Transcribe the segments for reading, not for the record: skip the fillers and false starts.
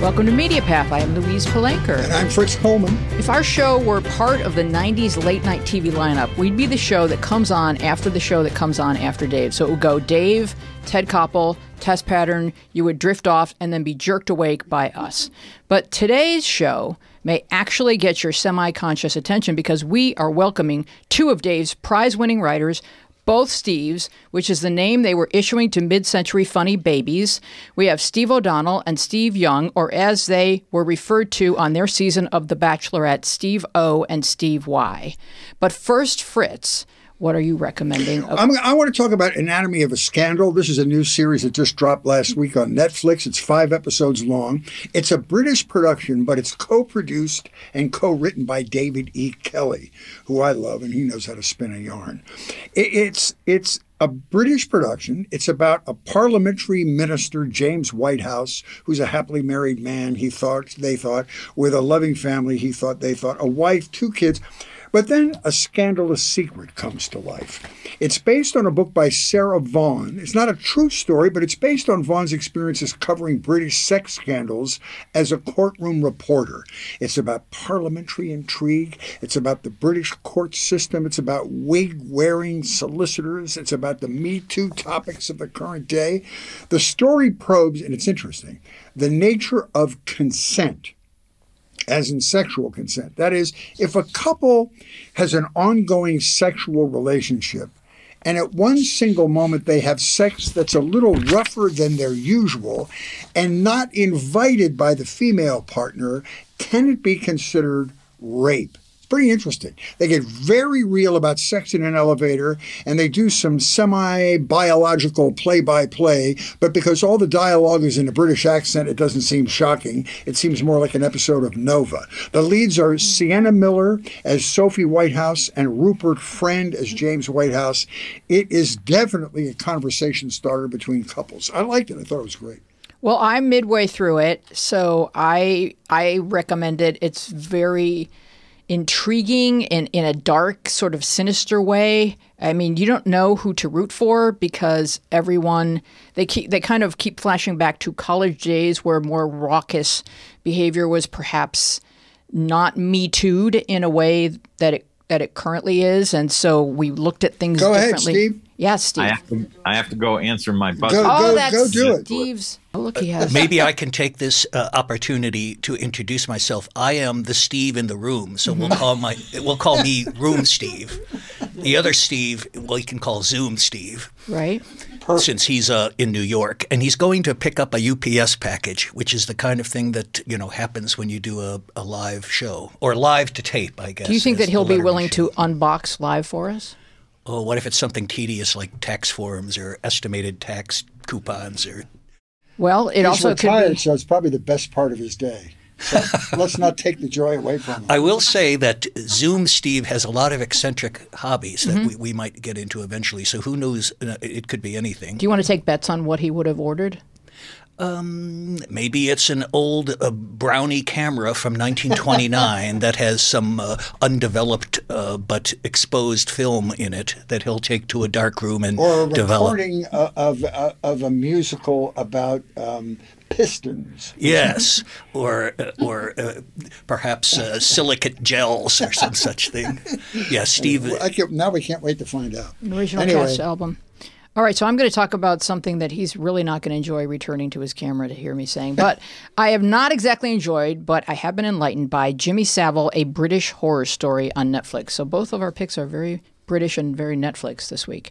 Welcome to MediaPath. I am Louise Palenker. And I'm Fritz Coleman. If our show were part of the 90s late-night TV lineup, we'd be the show that comes on after the show that comes on after Dave. So it would go Dave, Ted Koppel, Test Pattern, you would drift off and then be jerked awake by us. But today's show may actually get your semi-conscious attention because we are welcoming two of Dave's prize-winning writers, both Steves, which is the name they were issuing to mid-century funny babies. We have Steve O'Donnell and Steve Young, or as they were referred to on their season of The Bachelorette, Steve O and Steve Y. But first, Fritz, what are you recommending? I want to talk about Anatomy of a Scandal. This is a new series that just dropped last week on Netflix. It's 5 episodes long. It's a British production, but it's co-produced and co-written by David E. Kelly, who I love, and he knows how to spin a yarn. It's a British production. It's about a parliamentary minister, James Whitehouse, who's a happily married man, he thought, they thought, with a loving family, he thought, they thought, a wife, 2 kids. But then a scandalous secret comes to life. It's based on a book by Sarah Vaughan. It's not a true story, but it's based on Vaughan's experiences covering British sex scandals as a courtroom reporter. It's about parliamentary intrigue. It's about the British court system. It's about wig-wearing solicitors. It's about the Me Too topics of the current day. The story probes, and it's interesting, the nature of consent, as in sexual consent. That is, if a couple has an ongoing sexual relationship and at one single moment they have sex that's a little rougher than their usual and not invited by the female partner, can it be considered rape? It's pretty interesting. They get very real about sex in an elevator, and they do some semi-biological play-by-play, but because all the dialogue is in a British accent, it doesn't seem shocking. It seems more like an episode of Nova. The leads are Sienna Miller as Sophie Whitehouse and Rupert Friend as James Whitehouse. It is definitely a conversation starter between couples. I liked it. I thought it was great. Well, I'm midway through it, so I recommend it. It's very intriguing in a dark, sort of sinister way. I mean, you don't know who to root for because everyone, they kind of keep flashing back to college days where more raucous behavior was perhaps not Me Too'd in a way that it currently is, and so we looked at things differently. Go ahead, Steve. Yeah, Steve. I have to go answer my buzzer. Go do it. Steve's. Oh, look, he has. Maybe I can take this opportunity to introduce myself. I am the Steve in the room, so we'll call me Room Steve. The other Steve, well, you can call Zoom Steve. Right. Perfect. Since he's in New York, and he's going to pick up a UPS package, which is the kind of thing that happens when you do a live show or live to tape, I guess. Do you think that he'll be willing to unbox live for us? Oh, what if it's something tedious like tax forms or estimated tax coupons or? Well, it also retired, could be. So it's probably the best part of his day. So let's not take the joy away from him. I will say that Zoom Steve has a lot of eccentric hobbies that we might get into eventually. So who knows? It could be anything. Do you want to take bets on what he would have ordered? Maybe it's an old Brownie camera from 1929 that has some undeveloped but exposed film in it that he'll take to a dark room and develop. Or a recording of a musical about pistons. Yes, or perhaps silicate gels or some such thing. Yes, Steve. Now we can't wait to find out. An original cast album. All right, so I'm going to talk about something that he's really not going to enjoy returning to his camera to hear me saying. But I have not exactly enjoyed, but I have been enlightened by Jimmy Savile, A British Horror Story on Netflix. So both of our picks are very British and very Netflix this week.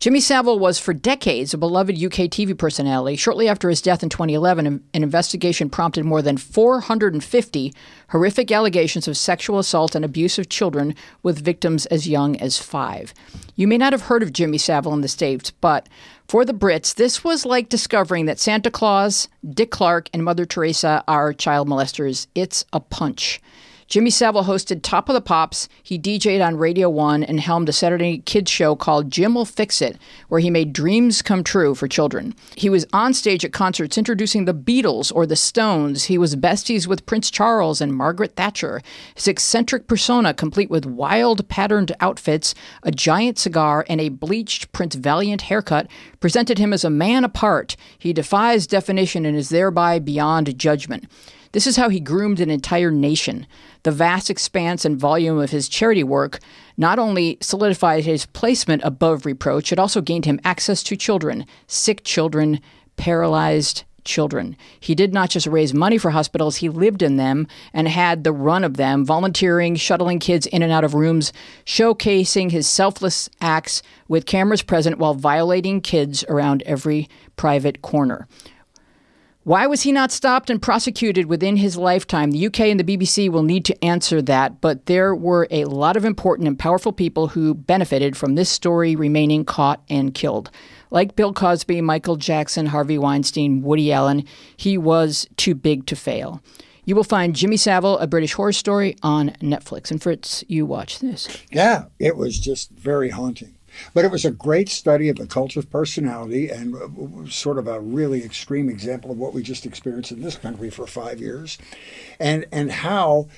Jimmy Savile was for decades a beloved UK TV personality. Shortly after his death in 2011, an investigation prompted more than 450 horrific allegations of sexual assault and abuse of children with victims as young as 5. You may not have heard of Jimmy Savile in the States, but for the Brits, this was like discovering that Santa Claus, Dick Clark, and Mother Teresa are child molesters. It's a punch. Jimmy Savile hosted Top of the Pops. He DJ'd on Radio 1 and helmed a Saturday night kids show called Jim Will Fix It, where he made dreams come true for children. He was on stage at concerts introducing the Beatles or the Stones. He was besties with Prince Charles and Margaret Thatcher. His eccentric persona, complete with wild patterned outfits, a giant cigar, and a bleached Prince Valiant haircut, presented him as a man apart. He defies definition and is thereby beyond judgment. This is how he groomed an entire nation. The vast expanse and volume of his charity work not only solidified his placement above reproach, it also gained him access to children, sick children, paralyzed children. He did not just raise money for hospitals, he lived in them and had the run of them, volunteering, shuttling kids in and out of rooms, showcasing his selfless acts with cameras present while violating kids around every private corner. Why was he not stopped and prosecuted within his lifetime? The UK and the BBC will need to answer that, but there were a lot of important and powerful people who benefited from this story remaining caught and killed. Like Bill Cosby, Michael Jackson, Harvey Weinstein, Woody Allen, he was too big to fail. You will find Jimmy Savile, A British Horror Story, on Netflix. And Fritz, you watch this. Yeah, it was just very haunting. But it was a great study of the cult of personality and sort of a really extreme example of what we just experienced in this country for 5 years, and how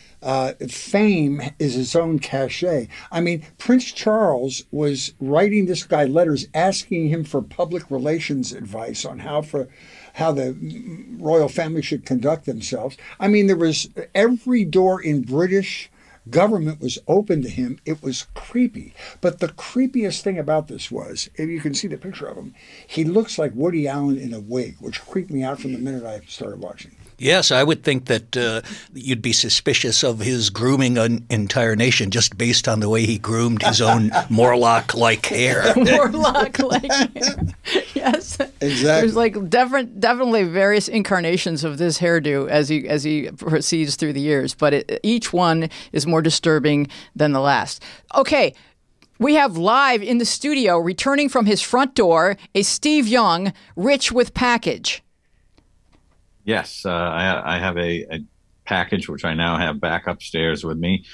fame is its own cachet. I mean, Prince Charles was writing this guy letters asking him for public relations advice on how the royal family should conduct themselves. I mean, there was every door in British government was open to him. It was creepy. But the creepiest thing about this was, if you can see the picture of him, he looks like Woody Allen in a wig, which creeped me out from the minute I started watching. Yes, I would think that you'd be suspicious of his grooming an entire nation just based on the way he groomed his own Morlock-like hair. Morlock-like hair. Yes. Exactly. There's like definitely various incarnations of this hairdo as he proceeds through the years, but each one is more disturbing than the last. Okay. We have live in the studio, returning from his front door, a Steve Young, rich with package. Yes, I have a package which I now have back upstairs with me.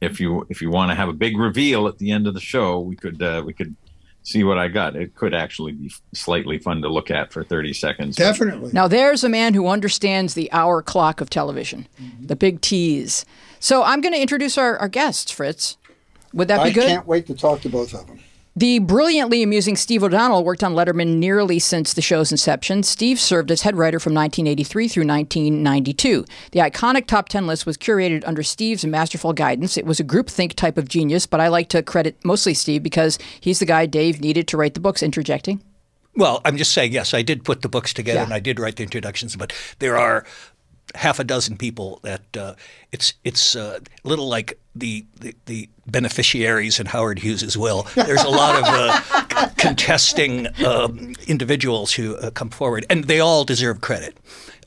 If you want to have a big reveal at the end of the show, we could see what I got. It could actually be slightly fun to look at for 30 seconds. Definitely. Now there's a man who understands the hour clock of television, the big T's. So I'm going to introduce our guests, Fritz. Would that be good? I can't wait to talk to both of them. The brilliantly amusing Steve O'Donnell worked on Letterman nearly since the show's inception. Steve served as head writer from 1983 through 1992. The iconic Top 10 list was curated under Steve's masterful guidance. It was a groupthink type of genius, but I like to credit mostly Steve because he's the guy Dave needed to write the books. Interjecting? Well, I'm just saying, yes, I did put the books together and I did write the introductions, but there are half a dozen people that it's a little like the beneficiaries in Howard Hughes's will. There's a lot of contesting individuals who come forward, and they all deserve credit.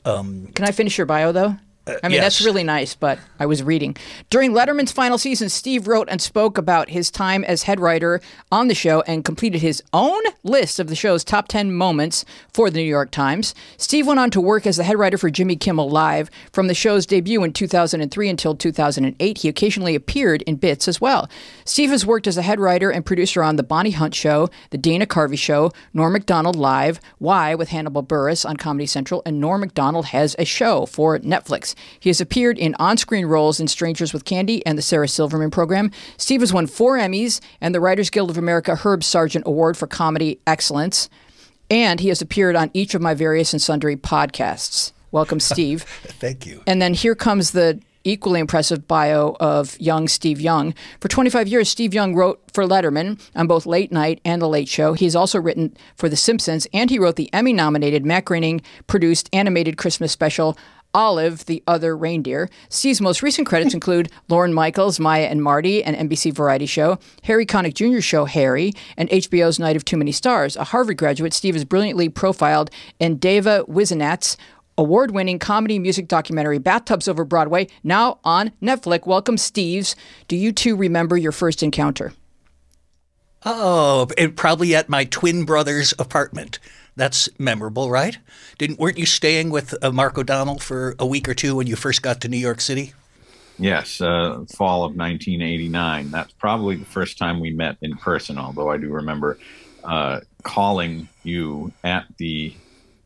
Can I finish your bio, though? I mean, yes. That's really nice, but I was reading. During Letterman's final season, Steve wrote and spoke about his time as head writer on the show and completed his own list of the show's top 10 moments for the New York Times. Steve went on to work as the head writer for Jimmy Kimmel Live. From the show's debut in 2003 until 2008, he occasionally appeared in bits as well. Steve has worked as a head writer and producer on The Bonnie Hunt Show, The Dana Carvey Show, Norm Macdonald Live, Why with Hannibal Buress on Comedy Central, and Norm Macdonald Has a Show for Netflix. He has appeared in on-screen roles in Strangers with Candy and the Sarah Silverman Program. Steve has won 4 Emmys and the Writers Guild of America Herb Sargent Award for Comedy Excellence. And he has appeared on each of my various and sundry podcasts. Welcome, Steve. Thank you. And then here comes the equally impressive bio of young Steve Young. For 25 years, Steve Young wrote for Letterman on both Late Night and The Late Show. He's also written for The Simpsons, and he wrote the Emmy-nominated, Matt Groening-produced animated Christmas special, Olive, the Other Reindeer. Steve's most recent credits include Lorne Michaels, Maya and Marty, an NBC variety show, Harry Connick Jr.'s show, Harry, and HBO's Night of Too Many Stars. A Harvard graduate, Steve is brilliantly profiled in Dava Wisenat's award-winning comedy music documentary, Bathtubs Over Broadway, now on Netflix. Welcome, Steve's. Do you two remember your first encounter? Oh, and probably at my twin brother's apartment. That's memorable, right? Weren't you staying with Mark O'Donnell for a week or two when you first got to New York City? Yes, fall of 1989. That's probably the first time we met in person, although I do remember calling you at the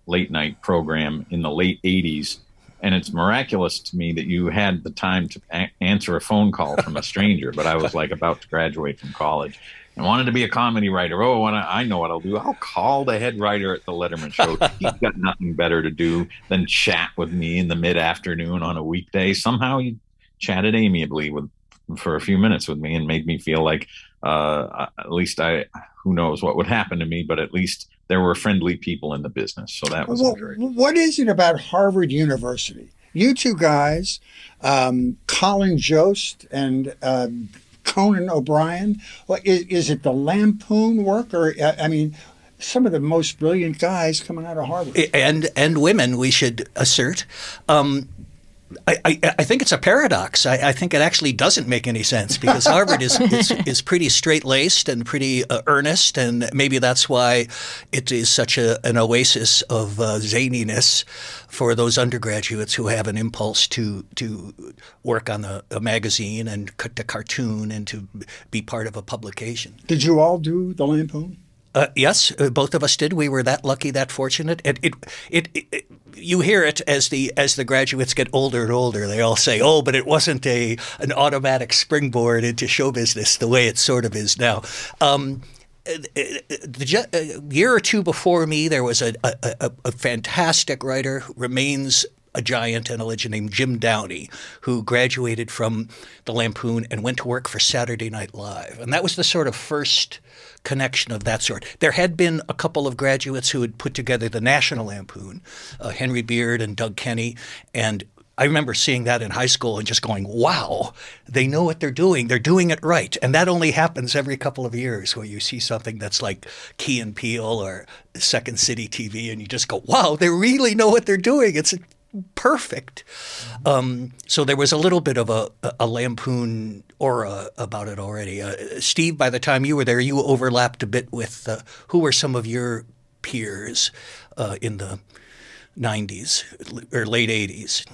late night program in the late 80s. And it's miraculous to me that you had the time to answer a phone call from a stranger. But I was like about to graduate from college and wanted to be a comedy writer. Oh, I know what I'll do. I'll call the head writer at the Letterman show. He's got nothing better to do than chat with me in the mid-afternoon on a weekday. Somehow you chatted amiably for a few minutes with me and made me feel like at least who knows what would happen to me, but at least there were friendly people in the business. So that was encouraging. What is it about Harvard University? You two guys, Colin Jost and Conan O'Brien, is it the Lampoon work? Or, I mean, some of the most brilliant guys coming out of Harvard. And women, we should assert. I think it's a paradox. I think it actually doesn't make any sense because Harvard is pretty straight-laced and pretty earnest, and maybe that's why it is such an oasis of zaniness for those undergraduates who have an impulse to work on a magazine and to cartoon and to be part of a publication. Did you all do the Lampoon? Yes, both of us did. We were that lucky, that fortunate. It you hear it as the graduates get older and older. They all say, "Oh, but it wasn't an automatic springboard into show business the way it sort of is now." The year or two before me, there was a fantastic writer who remains a giant and a legend named Jim Downey, who graduated from the Lampoon and went to work for Saturday Night Live. And that was the sort of first connection of that sort. There had been a couple of graduates who had put together the National Lampoon, Henry Beard and Doug Kenny. And I remember seeing that in high school and just going, wow, they know what they're doing. They're doing it right. And that only happens every couple of years where you see something that's like Key and Peele or Second City TV and you just go, wow, they really know what they're doing. It's perfect. So there was a little bit of a Lampoon aura about it already. Steve, by the time you were there, you overlapped a bit with who were some of your peers in the 90s or late 80s?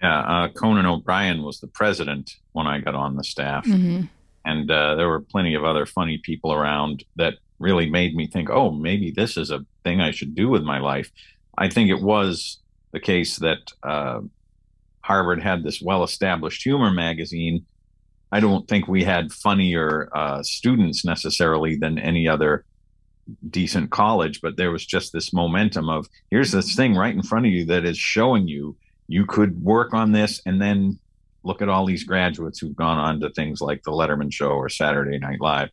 Yeah, Conan O'Brien was the president when I got on the staff. Mm-hmm. And there were plenty of other funny people around that really made me think, oh, maybe this is a thing I should do with my life. I think it was the case that Harvard had this well-established humor magazine. I don't think we had funnier students necessarily than any other decent college, but there was just this momentum of here's this thing right in front of you that is showing you could work on this, and then look at all these graduates who've gone on to things like the Letterman show or Saturday Night Live.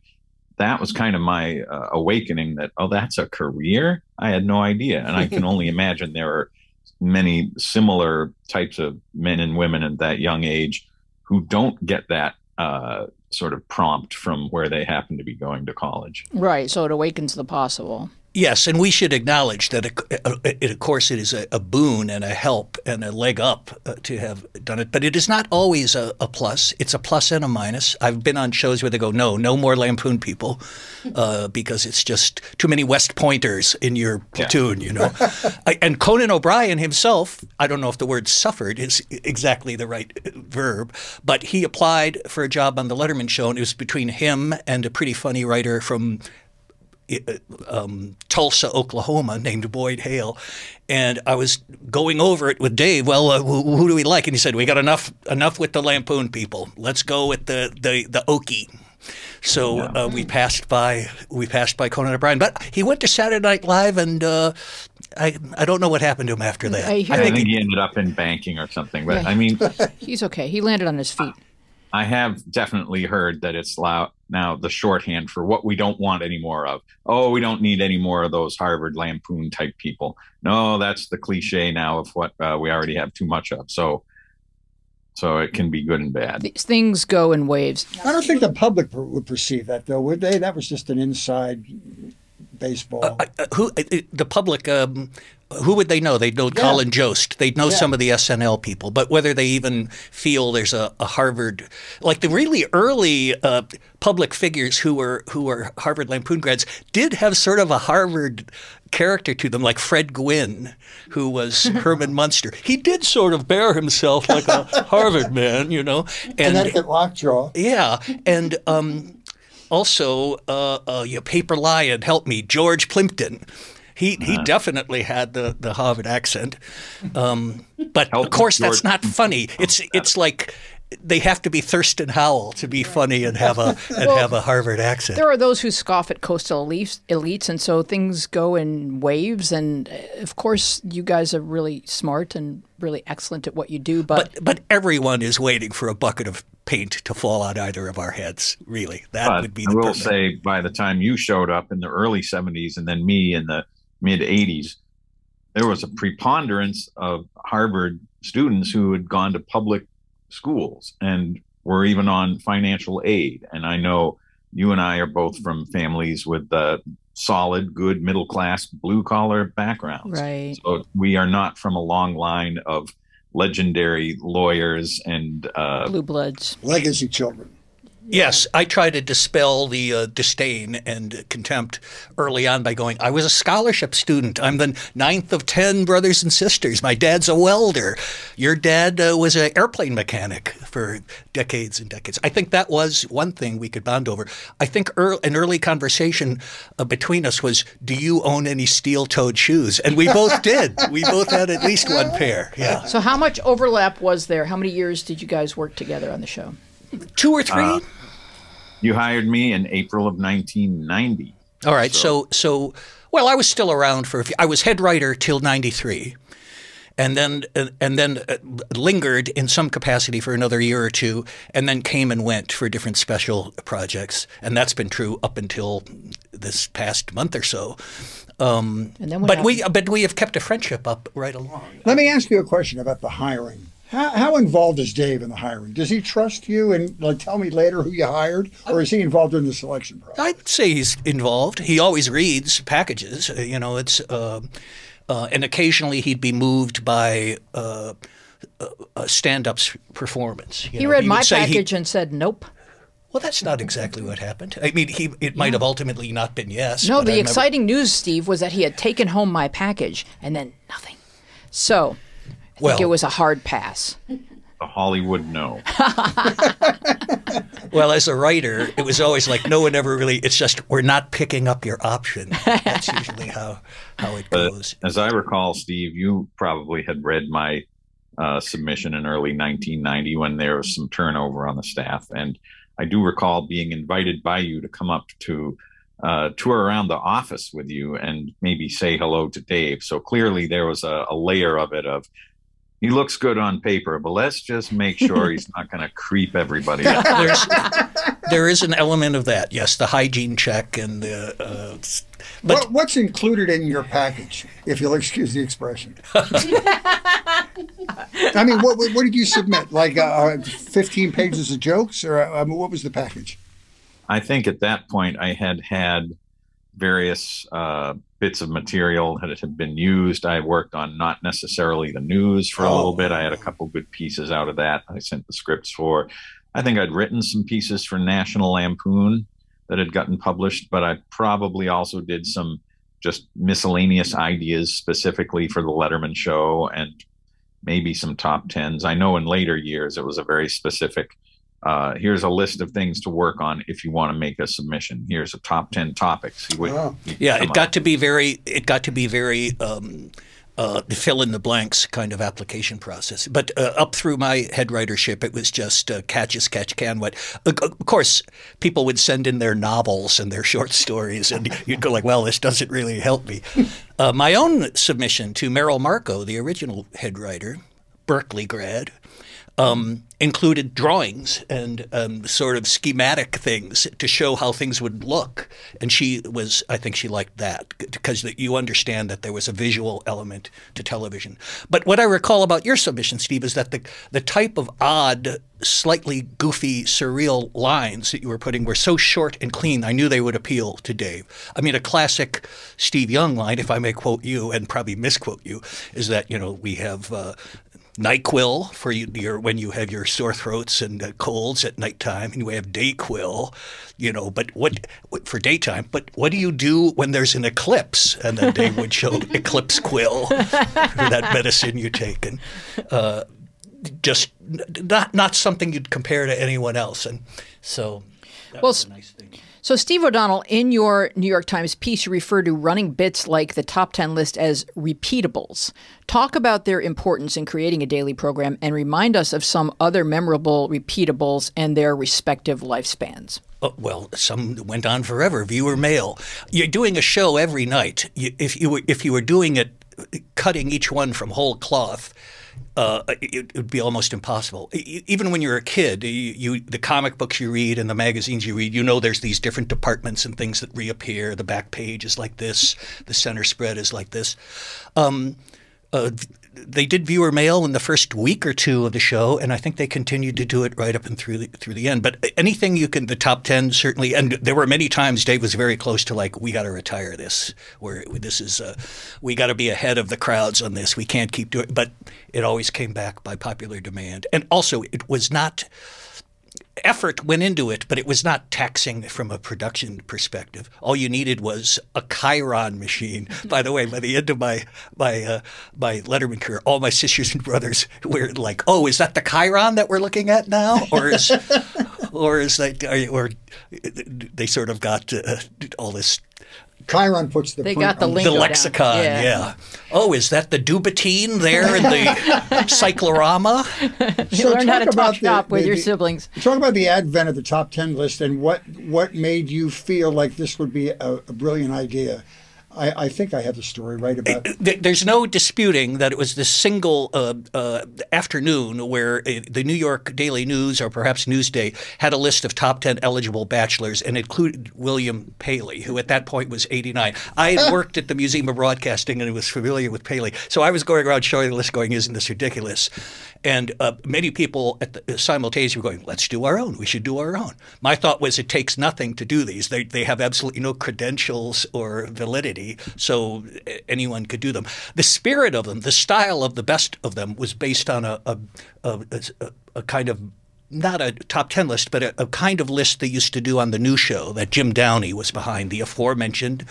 That was kind of my awakening that, oh, that's a career? I had no idea. And I can only imagine there are many similar types of men and women at that young age who don't get that sort of prompt from where they happen to be going to college. Right. So it awakens the possible. Yes. And we should acknowledge that, of course, it is a boon and a help and a leg up to have done it. But it is not always a plus. It's a plus and a minus. I've been on shows where they go, no more Lampoon people because it's just too many West Pointers in your platoon, you know. And Conan O'Brien himself, I don't know if the word suffered is exactly the right verb, but he applied for a job on The Letterman Show, and it was between him and a pretty funny writer from Tulsa, Oklahoma, named Boyd Hale. And I was going over it with Dave. Well, who do we like? And he said, we got enough with the Lampoon people. Let's go with the Okie. So we passed by Conan O'Brien. But he went to Saturday Night Live, and I don't know what happened to him after that. I think he ended up in banking or something. But yeah. I mean, he's okay. He landed on his feet. I have definitely heard that it's now the shorthand for what we don't want any more of. Oh, we don't need any more of those Harvard Lampoon type people. No, that's the cliche now of what we already have too much of. So it can be good and bad. These things go in waves. I don't think the public would perceive that, though, would they? That was just an inside baseball. The public who would they know? They'd know Colin Jost. They'd know some of the SNL people. But whether they even feel there's a Harvard, like the really early public figures who were Harvard Lampoon grads did have sort of a Harvard character to them, like Fred Gwynne, who was Herman Munster. He did sort of bear himself like a Harvard man, you know. Connecticut Lockjaw. Yeah, and also your paper lion, help me, George Plimpton. He definitely had the Harvard accent, but of course that's not funny. It's like they have to be Thurston Howell to be funny and have a Harvard accent. There are those who scoff at coastal elites, and so things go in waves. And of course, you guys are really smart and really excellent at what you do. But everyone is waiting for a bucket of paint to fall on either of our heads. Really, that would be. I will say, by the time you showed up in the early '70s, and then me in the mid-'80s, there was a preponderance of Harvard students who had gone to public schools and were even on financial aid. And I know you and I are both from families with solid, good, middle-class, blue-collar backgrounds. Right. So we are not from a long line of legendary lawyers and... blue bloods. Legacy children. Yes, I try to dispel the disdain and contempt early on by going, I was a scholarship student. I'm the 9th of 10 brothers and sisters. My dad's a welder. Your dad was an airplane mechanic for decades and decades. I think that was one thing we could bond over. I think an early conversation between us was, do you own any steel-toed shoes? And we both did. We both had at least one pair. Yeah. So how much overlap was there? How many years did you guys work together on the show? 2 or 3? You hired me in April of 1990. All right. So well, I was still around for a few. I was head writer till 93 and then lingered in some capacity for another year or two and then came and went for different special projects. And that's been true up until this past month or so. But we have kept a friendship up right along. Let me ask you a question about the hiring. How involved is Dave in the hiring? Does he trust you and tell me later who you hired, or is he involved in the selection process? I'd say he's involved. He always reads packages. You know, it's and occasionally he'd be moved by a stand-up's performance. You know, read my package and said nope. Well, that's not exactly what happened. I mean, it might have ultimately not been yes. No, the exciting news, Steve, was that he had taken home my package and then nothing. So. I think it was a hard pass. The Hollywood no. Well, as a writer, it was always like no one ever really – it's just we're not picking up your option. That's usually how it goes. But as I recall, Steve, you probably had read my submission in early 1990 when there was some turnover on the staff. And I do recall being invited by you to come up to tour around the office with you and maybe say hello to Dave. So clearly there was a layer of it of – he looks good on paper, but let's just make sure he's not going to creep everybody up. There is an element of that, yes, the hygiene check and the... but what's included in your package, if you'll excuse the expression? I mean, what did you submit? Like 15 pages of jokes? Or what was the package? I think at that point I had various... bits of material that had been used. I worked on Not Necessarily the News for a little bit. I had a couple good pieces out of that. I sent the scripts for. I think I'd written some pieces for National Lampoon that had gotten published, but I probably also did some just miscellaneous ideas specifically for the Letterman show and maybe some top tens. I know in later years it was a very specific here's a list of things to work on if you want to make a submission. Here's a top 10 topics. It got to be very fill in the blanks kind of application process. But up through my head writership, it was just catch as catch can. What, of course, people would send in their novels and their short stories, and you'd go like, well, this doesn't really help me. My own submission to Merrill Marco, the original head writer, Berkeley grad. included drawings and sort of schematic things to show how things would look. And she was, I think she liked that because you understand that there was a visual element to television. But what I recall about your submission, Steve, is that the type of odd, slightly goofy, surreal lines that you were putting were so short and clean, I knew they would appeal to Dave. I mean, a classic Steve Young line, if I may quote you and probably misquote you, is that, you know, we have NyQuil for your when you have your sore throats and colds at nighttime, and you have DayQuil, you know. But what for daytime? But what do you do when there's an eclipse? And then Dave would show Eclipse Quill, that medicine you take, and just not something you'd compare to anyone else. And so that was a nice thing. So Steve O'Donnell, in your New York Times piece, you refer to running bits like the top 10 list as repeatables. Talk about their importance in creating a daily program and remind us of some other memorable repeatables and their respective lifespans. Well, some went on forever. Viewer mail. You're doing a show every night. If you were doing it, cutting each one from whole cloth, it would be almost impossible. Even when you're a kid, the comic books you read and the magazines you read, you know there's these different departments and things that reappear. The back page is like this. The center spread is like this. They did viewer mail in the first week or two of the show, and I think they continued to do it right up and through the end. But anything you can, the top 10 certainly, and there were many times Dave was very close to like, we got to retire this, where this is, we got to be ahead of the crowds on this. We can't keep doing it. But it always came back by popular demand. And also, it was not, effort went into it, but it was not taxing from a production perspective. All you needed was a Chiron machine. By the way, by the end of my Letterman career, all my sisters and brothers were like, "Oh, is that the Chiron that we're looking at now, or they sort of got all this." Chiron puts the the lexicon, yeah. Oh, is that the Dubatine there in the cyclorama? You learn how to talk shop with your siblings. Talk about the advent of the top 10 list and what made you feel like this would be a brilliant idea. I think I have the story right about it. There's no disputing that it was this single afternoon where the New York Daily News or perhaps Newsday had a list of top 10 eligible bachelors and included William Paley, who at that point was 89. I had worked at the Museum of Broadcasting and was familiar with Paley. So I was going around showing the list going, isn't this ridiculous? And many people simultaneously were going, let's do our own. We should do our own. My thought was it takes nothing to do these. They have absolutely no credentials or validity. So anyone could do them. The spirit of them, the style of the best of them was based on a kind of not a top 10 list, but a kind of list they used to do on the new show that Jim Downey was behind, the aforementioned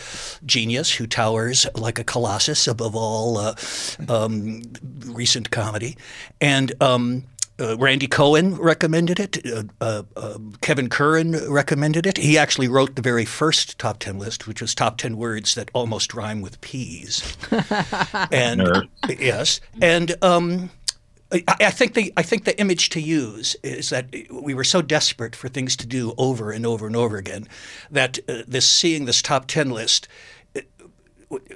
genius who towers like a colossus above all recent comedy. And Randy Cohen recommended it. Kevin Curran recommended it. He actually wrote the very first top 10 list, which was top 10 words that almost rhyme with peas. And nerd. Yes, and I think the image to use is that we were so desperate for things to do over and over and over again that seeing this top 10 list,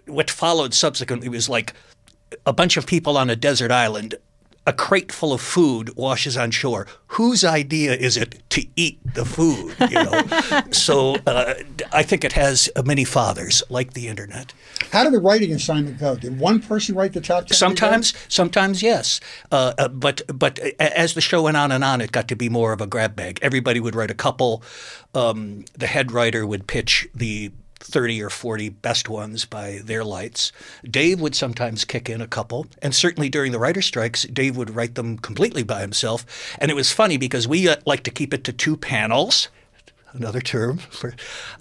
what followed subsequently was like a bunch of people on a desert island. A crate full of food washes on shore. Whose idea is it to eat the food? You know, so I think it has many fathers, like the internet. How did the writing assignment go? Did one person write the top 10? Sometimes yes. But as the show went on, it got to be more of a grab bag. Everybody would write a couple. The head writer would pitch the 30 or 40 best ones by their lights. Dave would sometimes kick in a couple. And certainly during the writer strikes, Dave would write them completely by himself. And it was funny because we like to keep it to two panels, another term.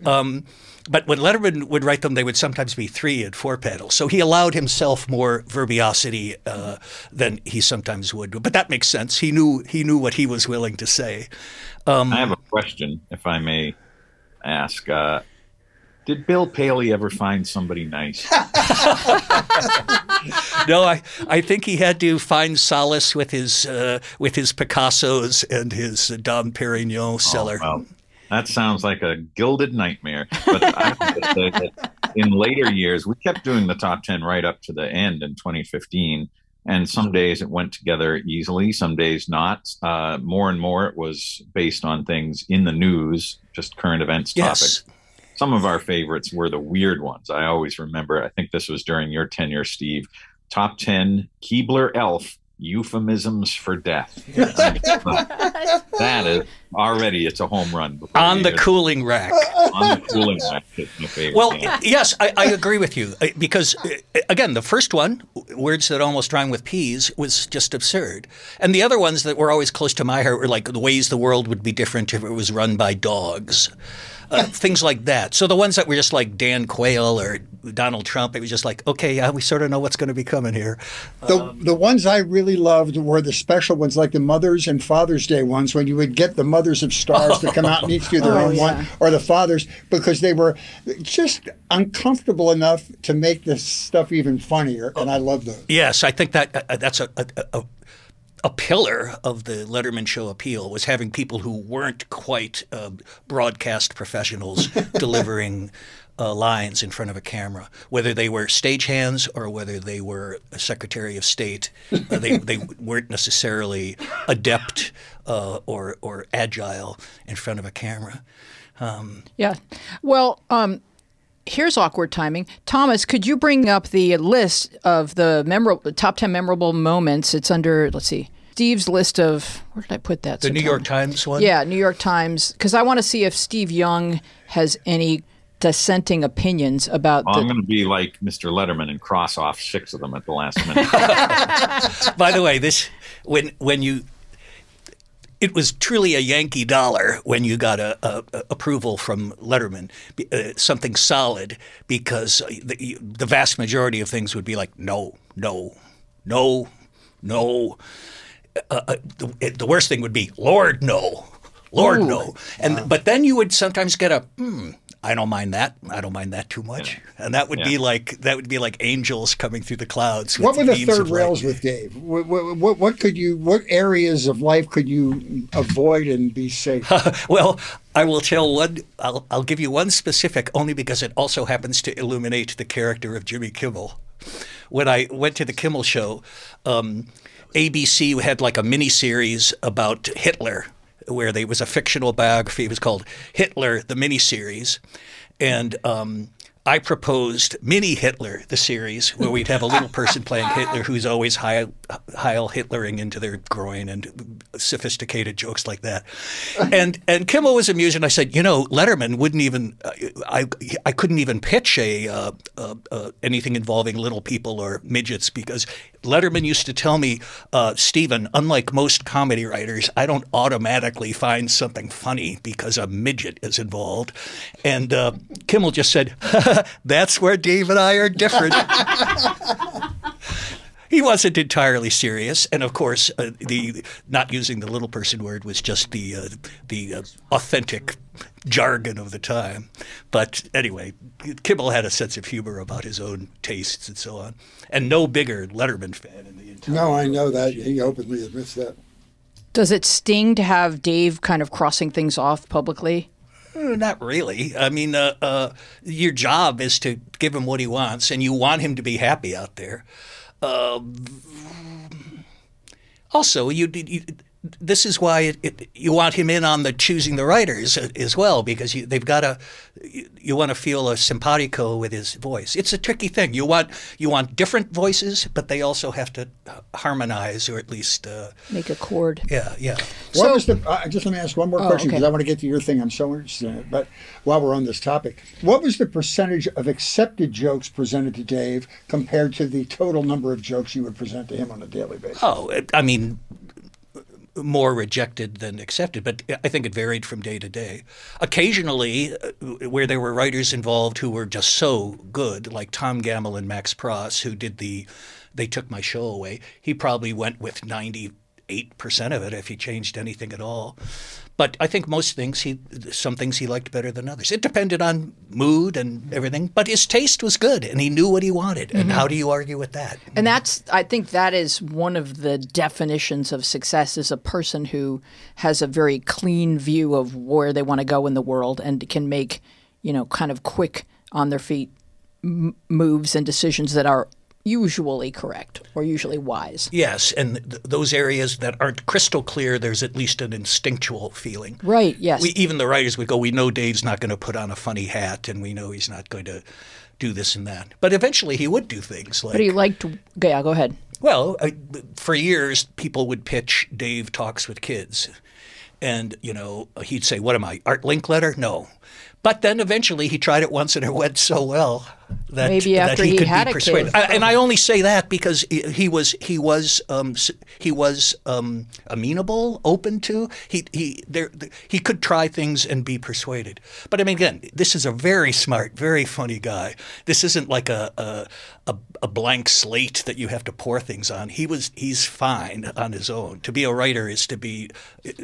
But when Letterman would write them, they would sometimes be three and four panels. So he allowed himself more verbiosity than he sometimes would. But that makes sense. He knew what he was willing to say. I have a question, if I may ask. Did Bill Paley ever find somebody nice? No, I think he had to find solace with his Picassos and his Dom Perignon cellar. Well, that sounds like a gilded nightmare. But I have to say that in later years, we kept doing the top 10 right up to the end in 2015. And some days it went together easily, some days not. More and more it was based on things in the news, just current events topics. Some of our favorites were the weird ones. I always remember, I think this was during your tenure, Steve, top 10 Keebler Elf euphemisms for death. That is already, it's a home run. On the cooling rack. On the cooling rack. Well, yes, I agree with you. Because, again, the first one, words that almost rhyme with peas, was just absurd. And the other ones that were always close to my heart were like the ways the world would be different if it was run by dogs. Things like that. So the ones that were just like Dan Quayle or Donald Trump, it was just like, okay, yeah, we sort of know what's going to be coming here. The ones I really loved were the special ones, like the Mother's and Father's Day ones, when you would get the mothers of stars to come out and each do their own one, or the fathers, because they were just uncomfortable enough to make this stuff even funnier, and I loved those. Yes, I think that that's a pillar of the Letterman show appeal, was having people who weren't quite broadcast professionals delivering lines in front of a camera, whether they were stagehands or whether they were a Secretary of State. They weren't necessarily adept or agile in front of a camera. Here's awkward timing. Thomas, could you bring up the list of the top 10 memorable moments? It's under, let's see, Steve's list of, where did I put that? The New York Times one? Yeah, New York Times. Because I want to see if Steve Young has any dissenting opinions about I'm going to be like Mr. Letterman and cross off 6 of them at the last minute. By the way, this, when you... It was truly a Yankee dollar when you got a approval from Letterman, something solid, because the vast majority of things would be like, no, no, no, no. The worst thing would be, Lord, no, Lord, no. And But then you would sometimes get a, I don't mind that. I don't mind that too much. Yeah. And that would be like angels coming through the clouds. What were the third rails with Dave? What areas of life could you avoid and be safe? Well, I will tell one. I'll give you one specific, only because it also happens to illuminate the character of Jimmy Kimmel. When I went to the Kimmel show, ABC had like a mini series about Hitler, where it was a fictional biography. It was called Hitler, the miniseries. And I proposed Mini Hitler, the series, where we'd have a little person playing Hitler who's always Heil Hitlering into their groin and sophisticated jokes like that. And Kimmel was amused, and I said, you know, Letterman wouldn't even I couldn't even pitch anything involving little people or midgets, because Letterman used to tell me, Stephen, unlike most comedy writers, I don't automatically find something funny because a midget is involved. And Kimmel just said, that's where Dave and I are different. He wasn't entirely serious. And, of course, the not using the little person word was just the authentic jargon of the time. But anyway, Kimmel had a sense of humor about his own tastes and so on. And no bigger Letterman fan in the entire world. No, I know that. He openly admits that. Does it sting to have Dave kind of crossing things off publicly? Not really. I mean, your job is to give him what he wants, and you want him to be happy out there. Also, you this is why you want him in on the choosing the writers as well, because you want to feel a simpatico with his voice. It's a tricky thing. You want different voices, but they also have to harmonize, or at least make a chord. Yeah. What was just let me ask one more question, because I want to get to your thing. I'm so interested in it. But while we're on this topic, what was the percentage of accepted jokes presented to Dave compared to the total number of jokes you would present to him on a daily basis? I mean, more rejected than accepted, but I think it varied from day to day. Occasionally, where there were writers involved who were just so good, like Tom Gamble and Max Pross, who did They Took My Show Away, he probably went with 98% of it if he changed anything at all. But I think some things he liked better than others. It depended on mood and everything, but his taste was good, and he knew what he wanted. And how do you argue with that? And I think that is one of the definitions of success, is a person who has a very clean view of where they want to go in the world and can make, kind of quick on their feet moves and decisions that are usually correct or usually wise. Yes, and those areas that aren't crystal clear, there's at least an instinctual feeling. Right, yes. Even the writers would go, we know Dave's not going to put on a funny hat, and we know he's not going to do this and that. But eventually he would do things like— But he liked— Yeah, go ahead. Well, for years, people would pitch Dave Talks with Kids. And, you know, he'd say, what am I, Art Linkletter? No. But then eventually he tried it once and it went so well that, he could be persuaded. And I only say that because he was amenable, open to. He could try things and be persuaded. But I mean, again, this is a very smart, very funny guy. This isn't like a blank slate that you have to pour things on. He's fine on his own. To be a writer is to be—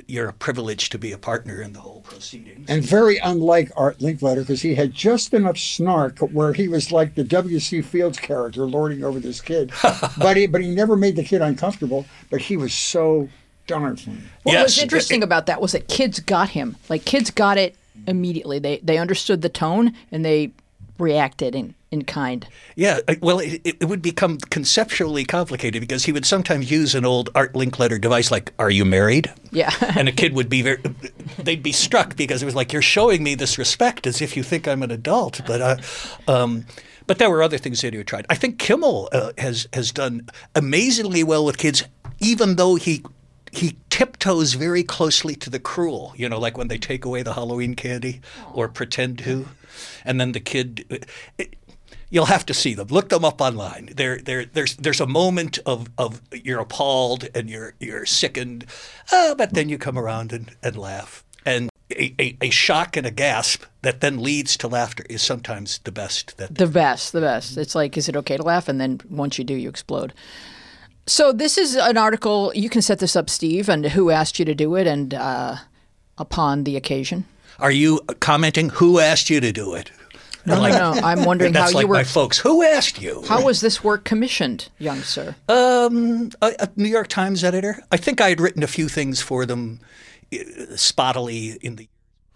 you're privileged to be a partner in the whole proceedings. And very unlike Art Linkletter, because he had just enough snark where he was like the W.C. Fields character lording over this kid, but he never made the kid uncomfortable. But he was so darn funny. What was interesting about that was that kids got him. Like, kids got it immediately. They understood the tone and they reacted in kind. Yeah, well, it would become conceptually complicated because he would sometimes use an old Art Linkletter device like, are you married? Yeah. And a kid would be they'd be struck because it was like, you're showing me this respect as if you think I'm an adult. But there were other things that he tried. I think Kimmel has done amazingly well with kids, even though he tiptoes very closely to the cruel, you know, like when they take away the Halloween candy or pretend to. And then the kid— you'll have to see them. Look them up online. There's a moment of you're appalled and you're sickened, but then you come around and laugh. And a shock and a gasp that then leads to laughter is sometimes the best. The best. It's like, is it okay to laugh? And then once you do, you explode. So this is an article— you can set this up, Steve, and who asked you to do it and upon the occasion. Are you commenting who asked you to do it? No. I'm wondering how you were— my folks. Who asked you? How was this work commissioned, young sir? A New York Times editor. I think I had written a few things for them spottily in the—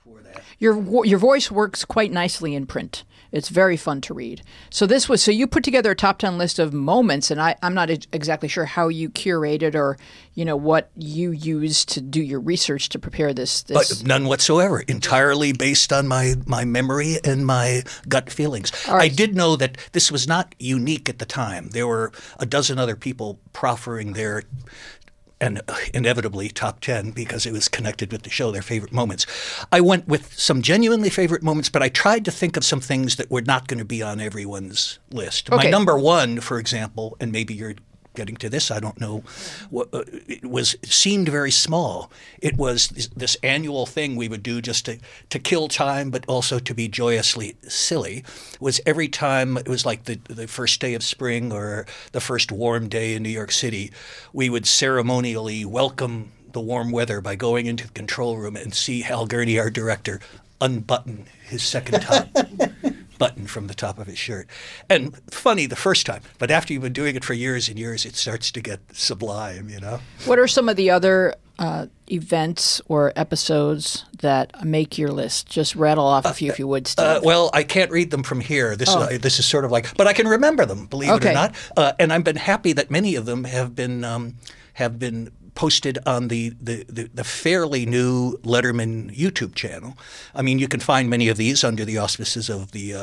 before that. Your voice works quite nicely in print. It's very fun to read. So you put together a top 10 list of moments, and I'm not exactly sure how you curated or, you know, what you used to do your research to prepare this. None whatsoever. Entirely based on my memory and my gut feelings. Right. I did know that this was not unique at the time. There were a dozen other people proffering their— and inevitably top 10 because it was connected with the show, their favorite moments. I went with some genuinely favorite moments, but I tried to think of some things that were not going to be on everyone's list. Okay. My number one, for example, and maybe you're getting to this, I don't know, seemed very small. It was this annual thing we would do just to kill time, but also to be joyously silly. Was every time it was like the first day of spring or the first warm day in New York City, we would ceremonially welcome the warm weather by going into the control room and see Hal Gurney, our director, unbutton his second time. Button from the top of his shirt. And funny the first time, but after you've been doing it for years and years, it starts to get sublime, you know? What are some of the other events or episodes that make your list? Just rattle off a few if you would, Steve. Well, I can't read them from here. This is sort of like— but I can remember them, believe it or not. And I've been happy that many of them have been posted on the fairly new Letterman YouTube channel. I mean, you can find many of these under the auspices of the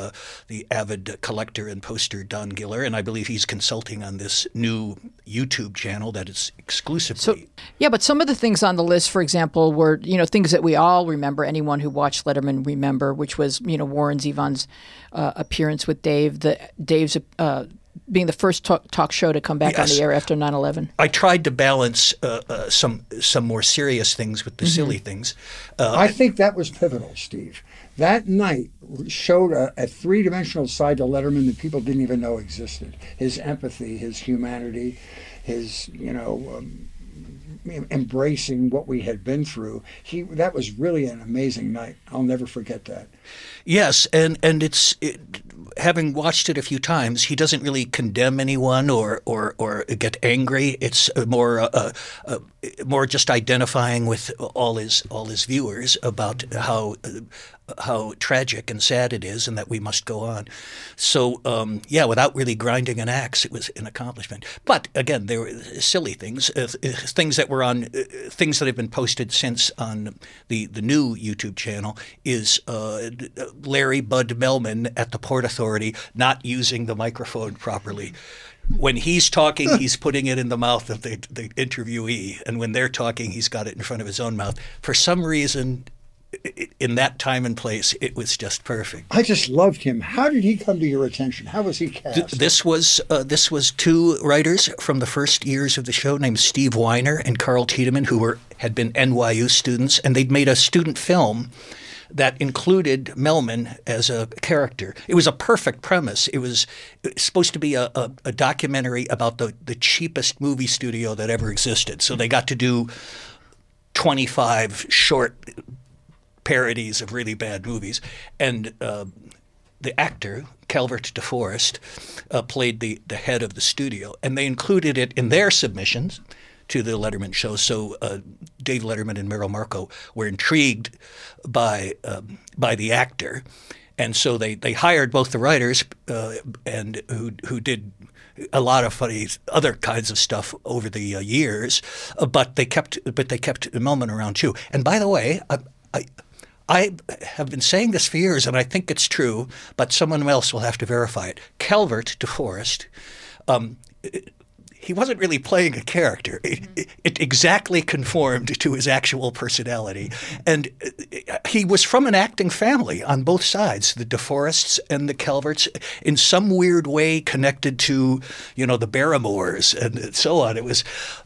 avid collector and poster Don Giller, and I believe he's consulting on this new YouTube channel that is exclusively— but some of the things on the list, for example, were, you know, things that we all remember, anyone who watched Letterman remember, which was, you know, Warren Zevon's appearance with Dave, Dave's being the first talk show to come back on the air after 9/11. I tried to balance some more serious things with the silly things. I think that was pivotal, Steve. That night showed a three-dimensional side to Letterman that people didn't even know existed. His empathy, his humanity, his, you know, embracing what we had been through. That was really an amazing night. I'll never forget that. Yes, and it's having watched it a few times, he doesn't really condemn anyone or get angry. It's more just identifying with all his viewers about how tragic and sad it is, and that we must go on. So without really grinding an axe, it was an accomplishment. But again, there were silly things, things that have been posted since on the new YouTube channel is Larry Bud Melman at the Port Authority not using the microphone properly. When he's talking, he's putting it in the mouth of the interviewee, and when they're talking, he's got it in front of his own mouth. For some reason, in that time and place, it was just perfect. I just loved him. How did he come to your attention? How was he cast? This was two writers from the first years of the show named Steve Weiner and Carl Tiedemann, who had been NYU students, and they'd made a student film that included Melman as a character. It was a perfect premise. It was supposed to be a documentary about the cheapest movie studio that ever existed. So they got to do 25 short parodies of really bad movies. And the actor, Calvert DeForest, played the head of the studio. And they included it in their submissions to the Letterman show. So Dave Letterman and Meryl Marco were intrigued by the actor, and so they hired both the writers and who did a lot of funny other kinds of stuff over the years, but they kept Melman around too. And by the way, I have been saying this for years, and I think it's true, but someone else will have to verify it. Calvert DeForest, he wasn't really playing a character. It exactly conformed to his actual personality. And he was from an acting family on both sides, the DeForests and the Calverts, in some weird way connected to, the Barrymores and so on.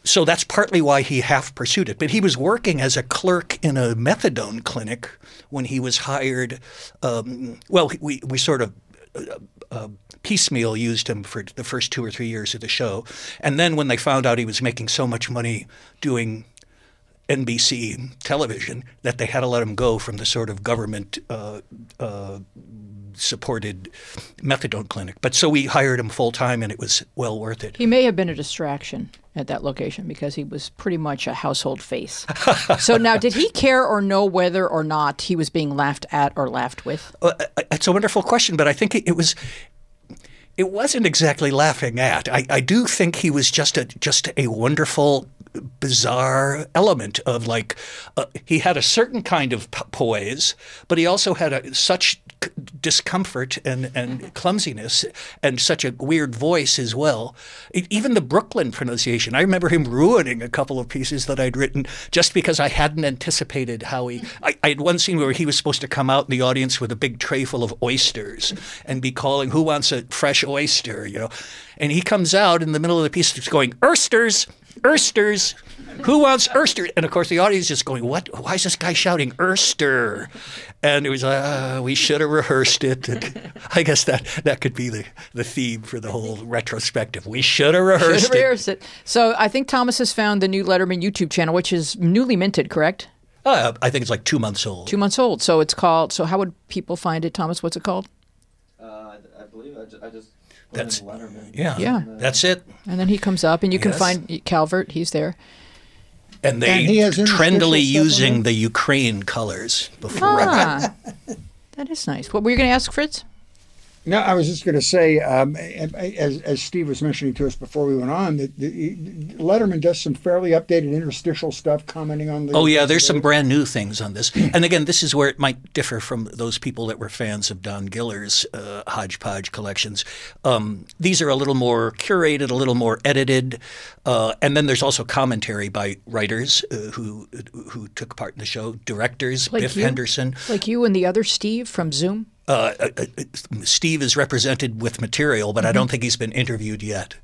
So that's partly why he half pursued it. But he was working as a clerk in a methadone clinic when he was hired. We sort of piecemeal used him for the first 2 or 3 years of the show. And then when they found out he was making so much money doing NBC television that they had to let him go from the sort of government supported methadone clinic. But so we hired him full time, and it was well worth it. He may have been a distraction at that location because he was pretty much a household face. So now, did he care or know whether or not he was being laughed at or laughed with? It's a wonderful question, but I think it wasn't exactly laughing at. I do think he was just a wonderful, bizarre element of he had a certain kind of poise, but he also had such discomfort and clumsiness and such a weird voice as well. Even the Brooklyn pronunciation. I remember him ruining a couple of pieces that I'd written just because I hadn't anticipated how he – I had one scene where he was supposed to come out in the audience with a big tray full of oysters and be calling, who wants a fresh oyster, And he comes out in the middle of the piece going, "Ersters, Ersters, who wants Ersters?" And of course the audience is going, "What? Why is this guy shouting Erster?" And it was like, we should have rehearsed it. And I guess that could be the theme for the whole retrospective. We should have rehearsed it. So I think Thomas has found the new Letterman YouTube channel, which is newly minted, correct? I think it's like 2 months old. 2 months old. So it's called – so how would people find it, Thomas? What's it called? I believe I just that's Letterman. Yeah. That's it. And then he comes up, and you can find Calvert. He's there. And he is trendily using the Ukraine colors before. That is nice. What were you going to ask, Fritz? No, I was just going to say, as Steve was mentioning to us before we went on, that Letterman does some fairly updated interstitial stuff, commenting on the. Oh yeah, there's some brand new things on this, and again, this is where it might differ from those people that were fans of Don Giller's hodgepodge collections. These are a little more curated, a little more edited, and then there's also commentary by writers who took part in the show, directors like Biff Henderson, like you and the other Steve from Zoom. Steve is represented with material, but I don't think he's been interviewed yet.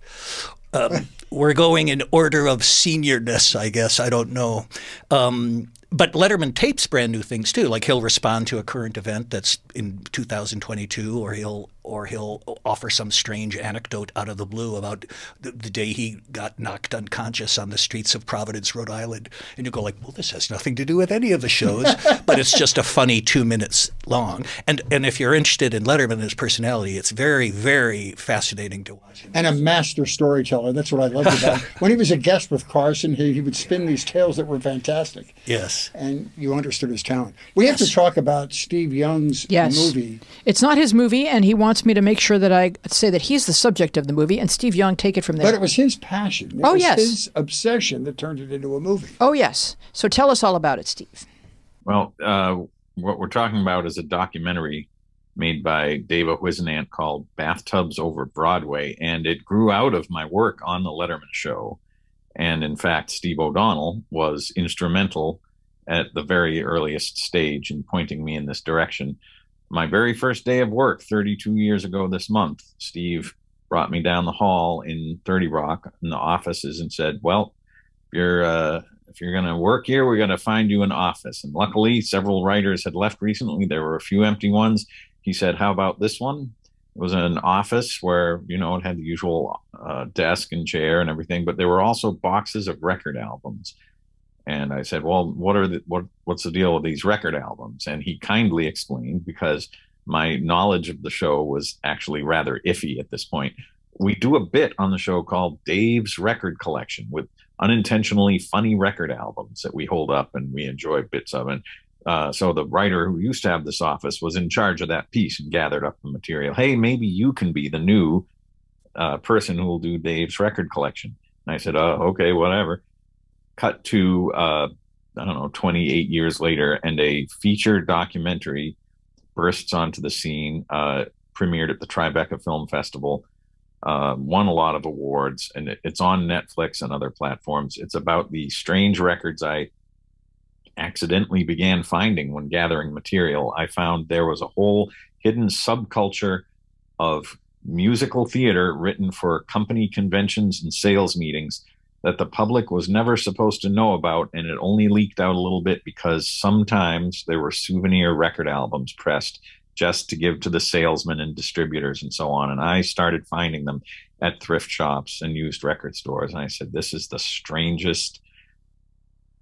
We're going in order of seniorness, I guess. I don't know. But Letterman tapes brand new things too. Like he'll respond to a current event that's in 2022, or he'll or he'll offer some strange anecdote out of the blue about the day he got knocked unconscious on the streets of Providence, Rhode Island. And you go like, well, this has nothing to do with any of the shows, but it's just a funny 2 minutes long. And if you're interested in Letterman and his personality, it's very, very fascinating to watch him. And a master storyteller. That's what I loved about him. When he was a guest with Carson, he would spin these tales that were fantastic. Yes. And you understood his talent. We have to talk about Steve Young's movie. It's not his movie, and he wants me to make sure that I say that he's the subject of the movie, and Steve Young, take it from there. But it was his passion. It was his obsession that turned it into a movie. Oh, yes. So tell us all about it, Steve. Well, what we're talking about is a documentary made by Dave Whisenant called Bathtubs Over Broadway, and it grew out of my work on The Letterman Show. And in fact, Steve O'Donnell was instrumental at the very earliest stage in pointing me in this direction. My very first day of work, 32 years ago this month, Steve brought me down the hall in 30 Rock in the offices and said, well, if you're going to work here, we're going to find you an office. And luckily, several writers had left recently. There were a few empty ones. He said, how about this one? It was an office where, you know, it had the usual desk and chair and everything, but there were also boxes of record albums. And I said, well, what's the deal with these record albums? And he kindly explained, because my knowledge of the show was actually rather iffy at this point. We do a bit on the show called Dave's Record Collection with unintentionally funny record albums that we hold up and we enjoy bits of. And so the writer who used to have this office was in charge of that piece and gathered up the material. Hey, maybe you can be the new person who will do Dave's Record Collection. And I said, oh, okay, whatever. Cut to, 28 years later, and a feature documentary bursts onto the scene, premiered at the Tribeca Film Festival, won a lot of awards, and it's on Netflix and other platforms. It's about the strange records I accidentally began finding when gathering material. I found there was a whole hidden subculture of musical theater written for company conventions and sales meetings that the public was never supposed to know about, and it only leaked out a little bit because sometimes there were souvenir record albums pressed just to give to the salesmen and distributors and so on. And I started finding them at thrift shops and used record stores. And I said, this is the strangest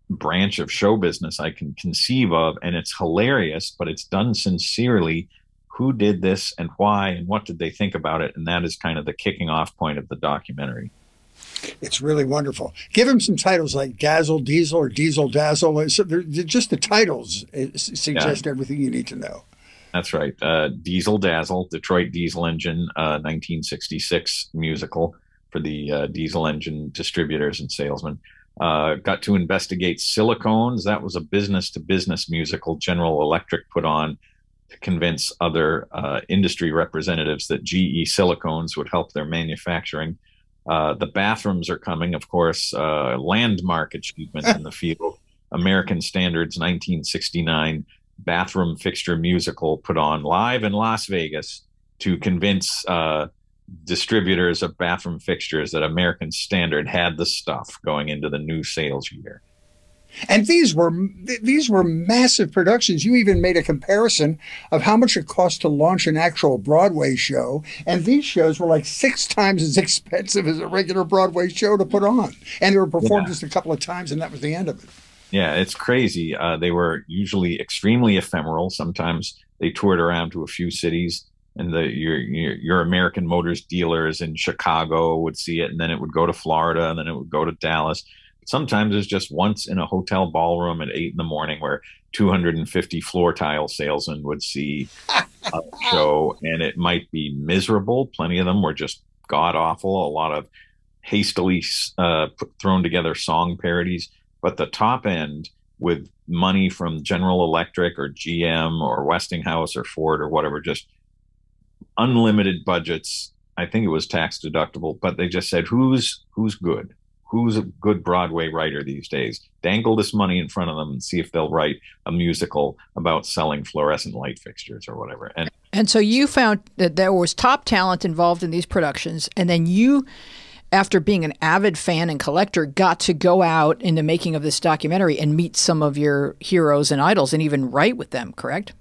branch of show business I can conceive of, and it's hilarious, but it's done sincerely. Who did this and why, and what did they think about it? And that is kind of the kicking off point of the documentary. It's really wonderful. Give him some titles like Dazzle Diesel or Diesel Dazzle. So just the titles suggest everything you need to know. That's right. Diesel Dazzle, Detroit Diesel Engine, 1966 musical for the diesel engine distributors and salesmen. Got to investigate Silicones. That was a business-to-business musical General Electric put on to convince other industry representatives that GE Silicones would help their manufacturing. The bathrooms are coming, of course, landmark achievement in the field. American Standards 1969 bathroom fixture musical put on live in Las Vegas to convince distributors of bathroom fixtures that American Standard had the stuff going into the new sales year. And these were massive productions. You even made a comparison of how much it cost to launch an actual Broadway show. And these shows were like 6 times as expensive as a regular Broadway show to put on. And they were performed just a couple of times, and that was the end of it. Yeah, it's crazy. They were usually extremely ephemeral. Sometimes they toured around to a few cities, and your American Motors dealers in Chicago would see it, and then it would go to Florida, and then it would go to Dallas. Sometimes it's just once in a hotel ballroom at 8 a.m. where 250 floor tile salesmen would see a show, and it might be miserable. Plenty of them were just god awful. A lot of hastily thrown together song parodies, but the top end with money from General Electric or GM or Westinghouse or Ford or whatever, just unlimited budgets. I think it was tax deductible, but they just said, who's good? Who's a good Broadway writer these days? Dangle this money in front of them and see if they'll write a musical about selling fluorescent light fixtures or whatever. And so you found that there was top talent involved in these productions. And then you, after being an avid fan and collector, got to go out in the making of this documentary and meet some of your heroes and idols and even write with them, correct?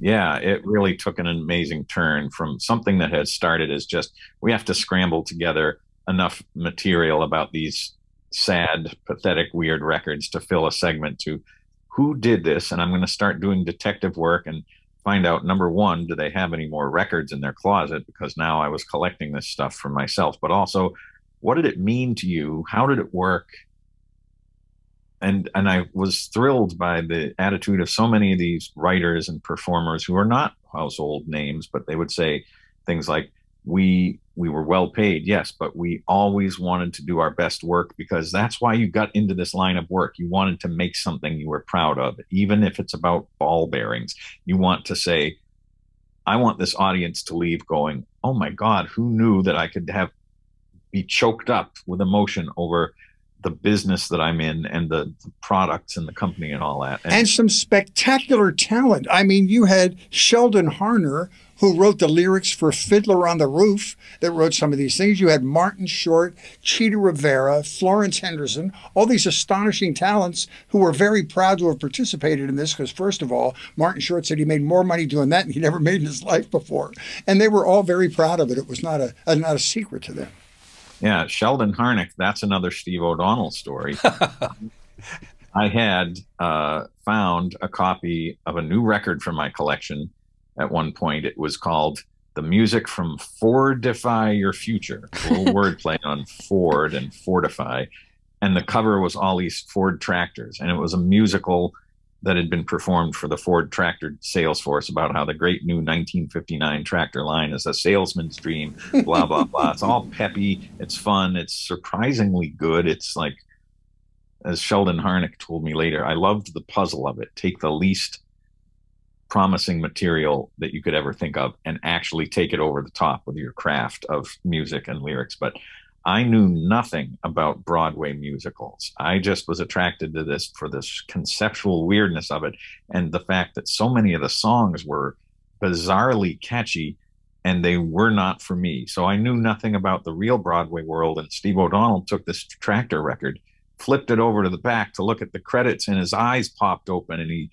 Yeah, it really took an amazing turn from something that had started as just, we have to scramble together enough material about these sad, pathetic, weird records to fill a segment, to who did this? And I'm going to start doing detective work and find out, number one, do they have any more records in their closet? Because now I was collecting this stuff for myself, but also, what did it mean to you? How did it work? And I was thrilled by the attitude of so many of these writers and performers who are not household names, but they would say things like, we were well paid, yes, but we always wanted to do our best work, because that's why you got into this line of work. You wanted to make something you were proud of, even if it's about ball bearings. You want to say, I want this audience to leave going, oh my God, who knew that I could be choked up with emotion over the business that I'm in and the products and the company and all that. And some spectacular talent. I mean, you had Sheldon Harner, who wrote the lyrics for Fiddler on the Roof, that wrote some of these things. You had Martin Short, Chita Rivera, Florence Henderson, all these astonishing talents who were very proud to have participated in this, because first of all, Martin Short said he made more money doing that than he never made in his life before. And they were all very proud of it. It was not a secret to them. Yeah, Sheldon Harnick, that's another Steve O'Donnell story. I had found a copy of a new record from my collection at one point. It was called The Music from Fordify Your Future. A little wordplay on Ford and Fortify. And the cover was all these Ford tractors. And it was a musical that had been performed for the Ford tractor sales force about how the great new 1959 tractor line is a salesman's dream, blah, blah, blah. It's all peppy. It's fun. It's surprisingly good. It's like, as Sheldon Harnick told me later, I loved the puzzle of it. Take the least promising material that you could ever think of and actually take it over the top with your craft of music and lyrics. But I knew nothing about Broadway musicals. I just was attracted to this for this conceptual weirdness of it, and the fact that so many of the songs were bizarrely catchy and they were not for me. So I knew nothing about the real Broadway world, and Steve O'Donnell took this tractor record, flipped it over to the back to look at the credits, and his eyes popped open, and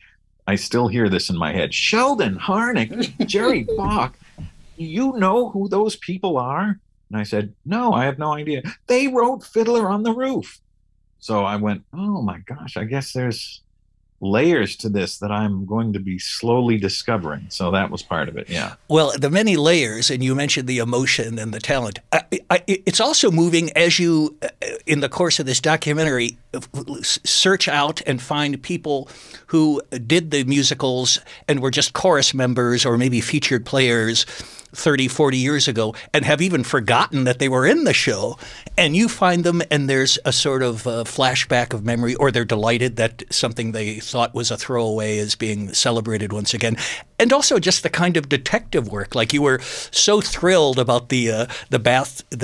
I still hear this in my head. Sheldon Harnick, Jerry Bach, you know who those people are? And I said, no, I have no idea. They wrote Fiddler on the Roof. So I went, oh my gosh, I guess there's layers to this that I'm going to be slowly discovering. So that was part of it, yeah. Well, the many layers, and you mentioned the emotion and the talent. It's also moving as you, in the course of this documentary, search out and find people who did the musicals and were just chorus members or maybe featured players 30, 40 years ago and have even forgotten that they were in the show. And you find them and there's a sort of flashback of memory, or they're delighted that something they thought was a throwaway is being celebrated once again. And also just the kind of detective work. Like you were so thrilled about the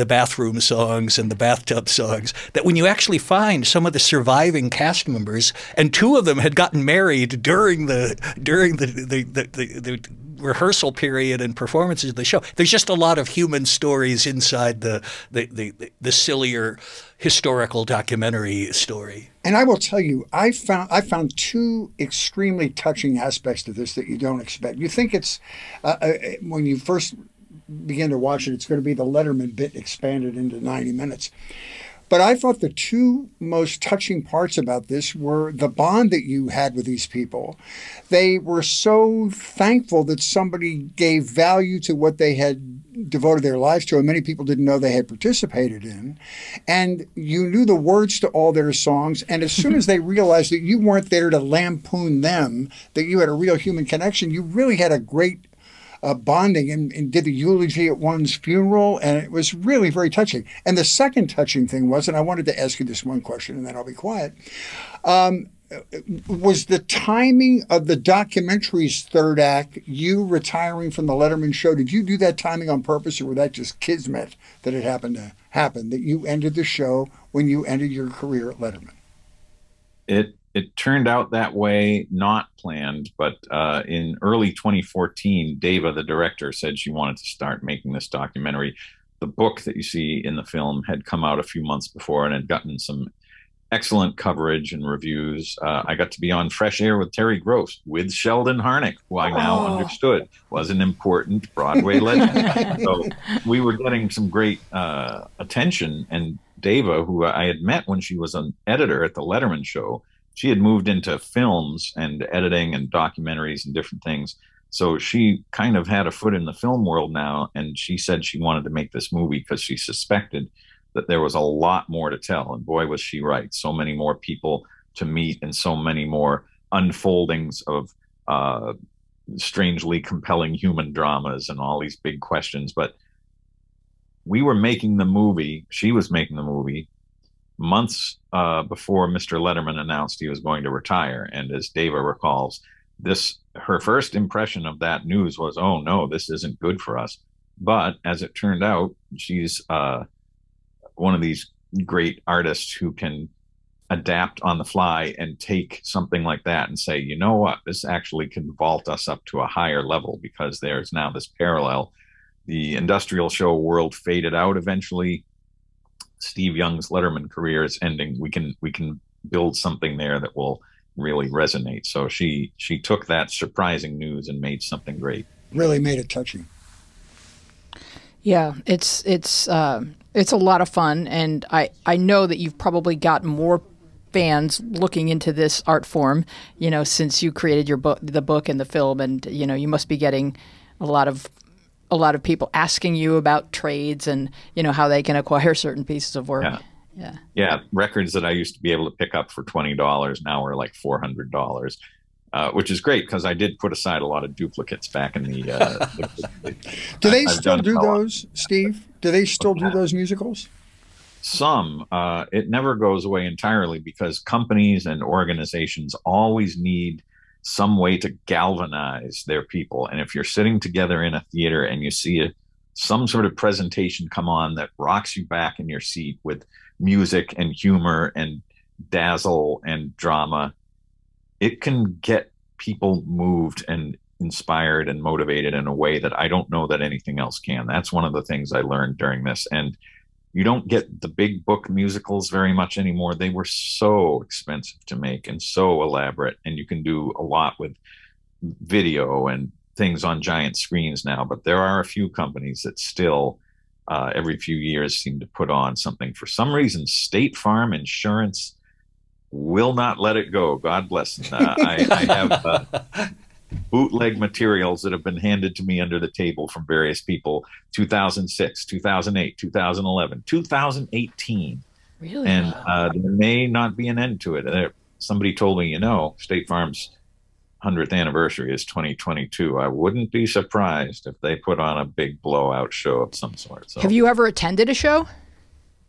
bathroom songs and the bathtub songs that when you actually find some of the surviving cast members, and two of them had gotten married during the rehearsal period and performances of the show. There's just a lot of human stories inside the sillier historical documentary story. And I will tell you, I found two extremely touching aspects to this that you don't expect. You think it's when you first begin to watch it, it's going to be the Letterman bit expanded into 90 minutes. But I thought the two most touching parts about this were the bond that you had with these people. They were so thankful that somebody gave value to what they had devoted their lives to, and many people didn't know they had participated in. And you knew the words to all their songs. And as soon as they realized that you weren't there to lampoon them, that you had a real human connection, you really had a great bonding and did the eulogy at one's funeral, and it was really very touching. And the second touching thing was, and I wanted to ask you this one question and then I'll be quiet, was the timing of the documentary's third act, you retiring from the Letterman show. Did you do that timing on purpose, or were that just kismet that it happened to happen, that you ended the show when you ended your career at Letterman? It turned out that way, not planned, but in early 2014, Dava, the director, said she wanted to start making this documentary. The book that you see in the film had come out a few months before and had gotten some excellent coverage and reviews. I got to be on Fresh Air with Terry Gross, with Sheldon Harnick, who I now understood was an important Broadway legend. So we were getting some great attention. And Dava, who I had met when she was an editor at the Letterman show, she had moved into films and editing and documentaries and different things. So she kind of had a foot in the film world now, and she said she wanted to make this movie because she suspected that there was a lot more to tell. And boy, was she right. So many more people to meet and so many more unfoldings of strangely compelling human dramas and all these big questions. But we were making the movie, she was making the movie, months before Mr. Letterman announced he was going to retire. And as Dava recalls, her first impression of that news was, oh no, this isn't good for us. But as it turned out, she's one of these great artists who can adapt on the fly and take something like that and say, you know what, this actually can vault us up to a higher level, because there's now this parallel. The industrial show world faded out eventually. Steve Young's Letterman career is ending. We can build something there that will really resonate. So she took that surprising news and made something great. Really made it touching. Yeah, it's a lot of fun, and I know that you've probably got more fans looking into this art form, you know, since you created your book, the book and the film, and you know, you must be getting a lot of people asking you about trades and, you know, how they can acquire certain pieces of work. Yeah. Yeah. Records that I used to be able to pick up for $20 now are like $400, which is great because I did put aside a lot of duplicates back in the. Do they still do those, Steve? Do they still do those musicals? Some. It never goes away entirely because companies and organizations always need some way to galvanize their people. And if you're sitting together in a theater and you see some sort of presentation come on that rocks you back in your seat with music and humor and dazzle and drama, it can get people moved and inspired and motivated in a way that I don't know that anything else can. That's one of the things I learned during this. And you don't get the big book musicals very much anymore. They were so expensive to make and so elaborate. And you can do a lot with video and things on giant screens now. But there are a few companies that still every few years seem to put on something. For some reason, State Farm Insurance will not let it go. God bless them. I have bootleg materials that have been handed to me under the table from various people. 2006, 2008, 2011, 2018. Really? And there may not be an end to it. Somebody told me, you know, State Farm's 100th anniversary is 2022. I wouldn't be surprised if they put on a big blowout show of some sort. So, have you ever attended a show?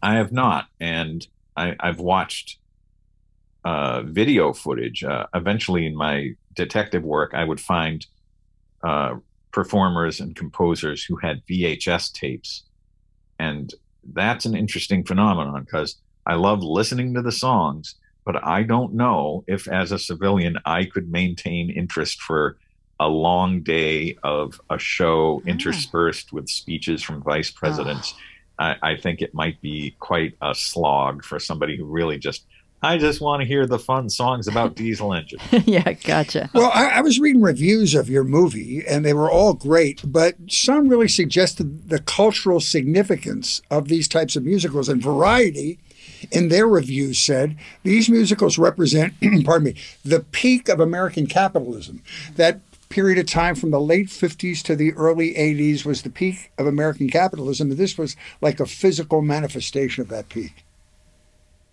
I have not. And I've watched video footage. Eventually in my detective work, I would find performers and composers who had VHS tapes. And that's an interesting phenomenon because I love listening to the songs, but I don't know if as a civilian, I could maintain interest for a long day of a show interspersed with speeches from vice presidents. I think it might be quite a slog for somebody who really I just want to hear the fun songs about diesel engines. Yeah, gotcha. Well, I was reading reviews of your movie, and they were all great, but some really suggested the cultural significance of these types of musicals, and Variety in their review said, these musicals represent, the peak of American capitalism. That period of time from the late 50s to the early 80s was the peak of American capitalism. And this was like a physical manifestation of that peak.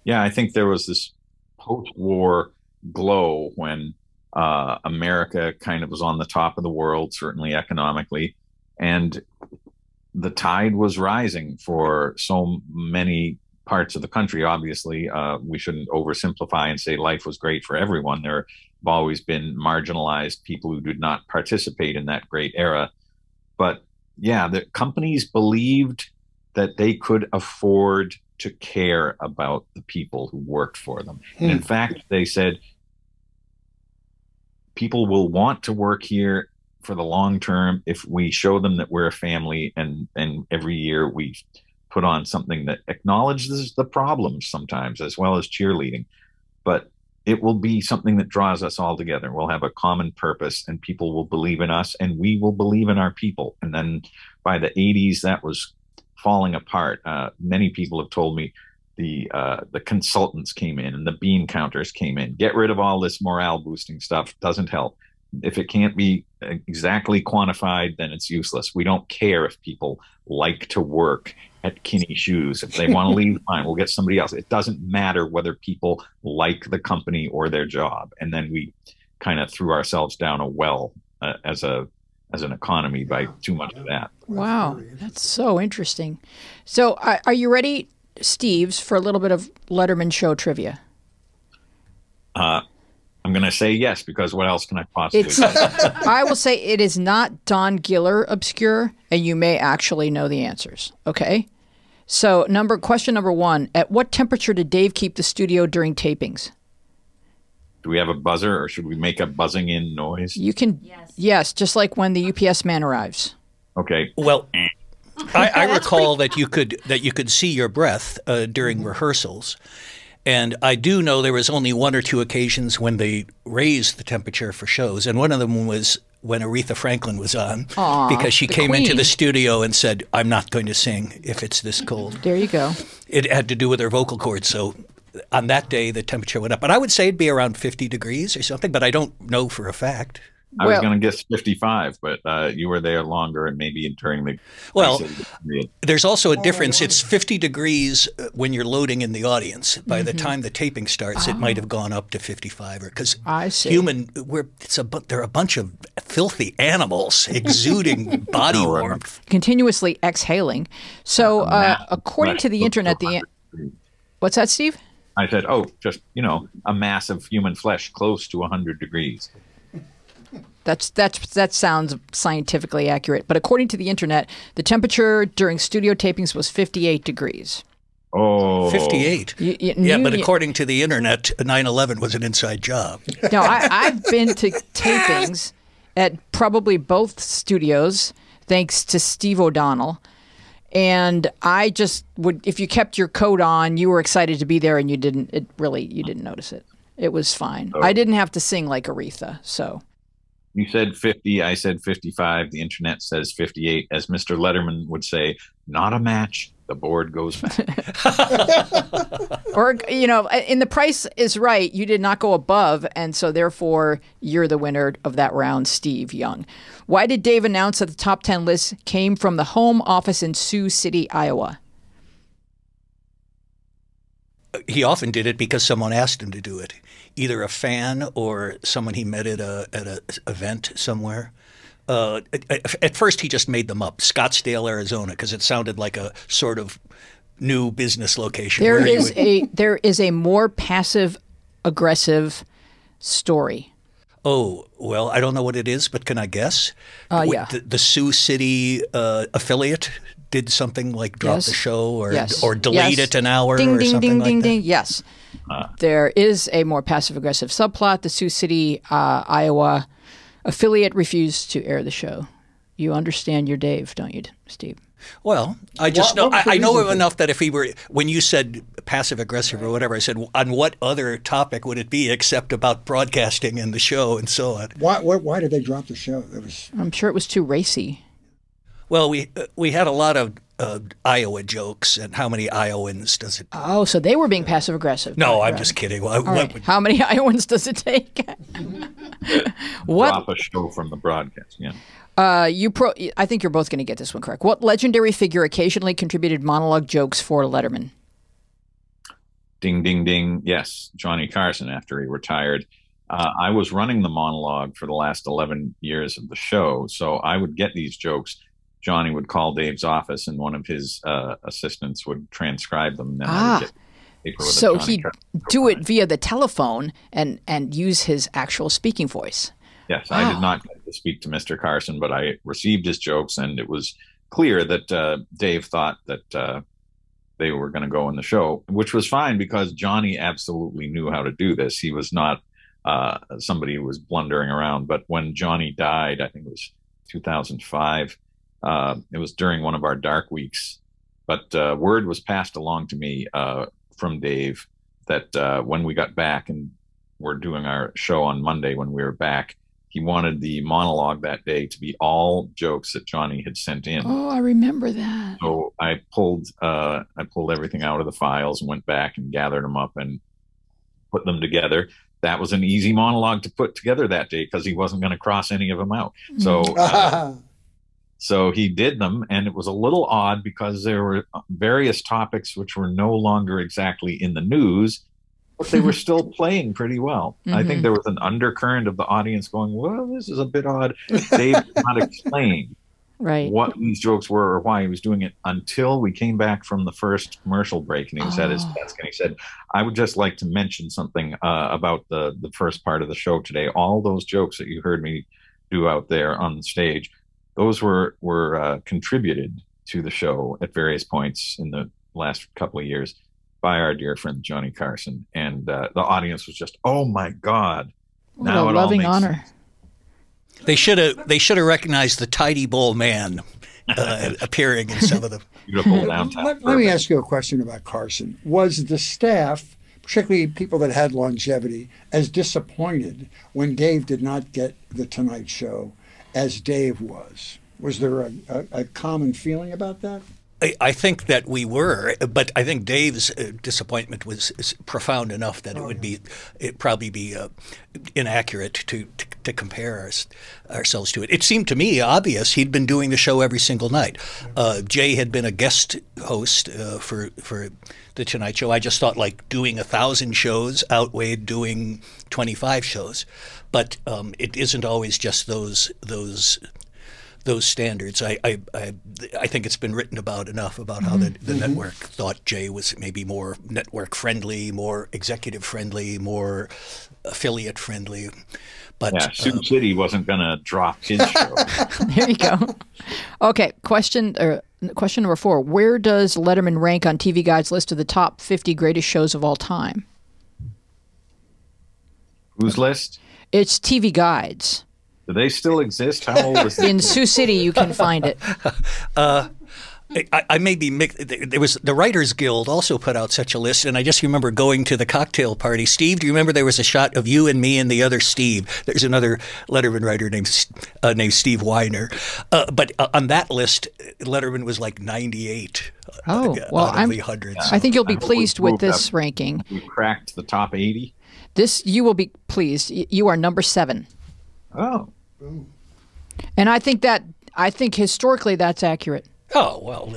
Yeah, I think there was this post-war glow when America kind of was on the top of the world, certainly economically. And the tide was rising for so many parts of the country. Obviously, we shouldn't oversimplify and say life was great for everyone. There have always been marginalized people who did not participate in that great era. But yeah, the companies believed that they could afford to care about the people who worked for them. And in fact, they said, people will want to work here for the long term if we show them that we're a family, and every year we put on something that acknowledges the problems sometimes, as well as cheerleading, but it will be something that draws us all together. We'll have a common purpose, and people will believe in us, and we will believe in our people. And then by the 80s, that was falling apart. Many people have told me the consultants came in and the bean counters came in. Get rid of all this morale boosting stuff. Doesn't help. If it can't be exactly quantified, then it's useless. We don't care if people like to work at Kinney Shoes. If they want to leave, fine, we'll get somebody else. It doesn't matter whether people like the company or their job. And then we kind of threw ourselves down a well as an economy by too much of that. Wow, that's so interesting. So are you ready, Steve's, for a little bit of Letterman show trivia? I'm going to say yes, because what else can I possibly do? I will say it is not Don Giller obscure, and you may actually know the answers. Okay? So question number 1, at what temperature did Dave keep the studio during tapings? Do we have a buzzer, or should we make a buzzing in noise? You can, yes, just like when the UPS man arrives. Okay. Well, I recall that you could see your breath during rehearsals. And I do know there was only one or two occasions when they raised the temperature for shows. And one of them was when Aretha Franklin was on. Aww, because she came into the studio and said, I'm not going to sing if it's this cold. There you go. It had to do with her vocal cords. So on that day, the temperature went up. And I would say it'd be around 50 degrees or something, but I don't know for a fact. I was going to guess 55, but you were there longer and maybe during the... Well, there's also a difference. It's 50 degrees when you're loading in the audience. By the time the taping starts, it might have gone up to 55. Because they're a bunch of filthy animals exuding body warmth. Continuously exhaling. So according to the internet, what's that, Steve? I said, a mass of human flesh close to 100 degrees. That sounds scientifically accurate. But according to the internet, the temperature during studio tapings was 58 degrees. Oh. 58. But according to the internet, 9/11 was an inside job. No, I've been to tapings at probably both studios, thanks to Steve O'Donnell. And I just would, if you kept your coat on, you were excited to be there and you didn't notice it. It was fine. Oh. I didn't have to sing like Aretha, so... You said 50, I said 55, the internet says 58. As Mr. Letterman would say, not a match, the board goes back. Or, in The Price is Right, you did not go above, and so therefore you're the winner of that round, Steve Young. Why did Dave announce that the top 10 list came from the home office in Sioux City, Iowa? He often did it because someone asked him to do it, either a fan or someone he met at a event somewhere. At first, he just made them up, Scottsdale, Arizona, because it sounded like a sort of new business location. There is a more passive aggressive story. Oh, well, I don't know what it is, but can I guess? The Sioux City affiliate did something like drop the show or delete it an hour or something like that. Yes. There is a more passive-aggressive subplot. The Sioux City, Iowa affiliate refused to air the show. You understand your Dave, don't you, Steve? Well, I just I know him enough that if he were – when you said passive-aggressive or whatever, I said, on what other topic would it be except about broadcasting and the show and so on? Why did they drop the show? I'm sure it was too racy. Well, we had a lot of Iowa jokes, and how many Iowans does it take? Oh, so they were being passive-aggressive. No, I'm just kidding. How many Iowans does it take? What? Drop a show from the broadcast, yeah. I think you're both going to get this one correct. What legendary figure occasionally contributed monologue jokes for Letterman? Ding, ding, ding. Yes, Johnny Carson after he retired. I was running the monologue for the last 11 years of the show, so I would get these jokes. Johnny would call Dave's office, and one of his assistants would transcribe them. So he'd do it via the telephone and use his actual speaking voice. Yes, wow. I did not get to speak to Mr. Carson, but I received his jokes, and it was clear that Dave thought that they were going to go in the show, which was fine because Johnny absolutely knew how to do this. He was not somebody who was blundering around. But when Johnny died, I think it was 2005, it was during one of our dark weeks, But word was passed along to me from Dave that when we got back and we're doing our show on Monday, when we were back, he wanted the monologue that day to be all jokes that Johnny had sent in. Oh, I remember that. So I pulled everything out of the files and went back and gathered them up and put them together. That was an easy monologue to put together that day because he wasn't going to cross any of them out. So, so he did them, and it was a little odd because there were various topics which were no longer exactly in the news, but they were still playing pretty well. Mm-hmm. I think there was an undercurrent of the audience going, well, this is a bit odd. Dave did not explain what these jokes were or why he was doing it until we came back from the first commercial break, and he was at his desk, and he said, I would just like to mention something about the first part of the show today. All those jokes that you heard me do out there on the stage, those were contributed to the show at various points in the last couple of years by our dear friend Johnny Carson, and the audience was just, "Oh my God!" What now a loving honor. Sense. They should have recognized the tidy bowl man appearing in some of the beautiful downtown. Let me ask you a question about Carson. Was the staff, particularly people that had longevity, as disappointed when Dave did not get the Tonight Show as Dave was? Was there a common feeling about that? I think that we were, but I think Dave's disappointment was profound enough that it would probably be inaccurate to compare ourselves to it. It seemed to me obvious he'd been doing the show every single night. Jay had been a guest host for The Tonight Show. I just thought like doing 1,000 shows outweighed doing 25 shows, but it isn't always just those standards. I think it's been written about enough about how the network thought Jay was maybe more network friendly, more executive friendly, more affiliate friendly. But Sioux City wasn't going to drop his show. There you go. Okay, question number 4. Where does Letterman rank on TV Guide's list of the top 50 greatest shows of all time? Whose list? It's TV Guide's. Do they still exist? How old is it? In Sioux City, you can find it. I may be mixed. There was the Writers Guild also put out such a list, and I just remember going to the cocktail party. Steve, do you remember there was a shot of you and me and the other Steve? There's another Letterman writer named Steve Weiner. But on that list, Letterman was like 98. Out of the hundreds. I think you'll be pleased with this ranking. We cracked the top 80. You will be pleased. You are number 7. Oh. And I think historically that's accurate. Oh, well.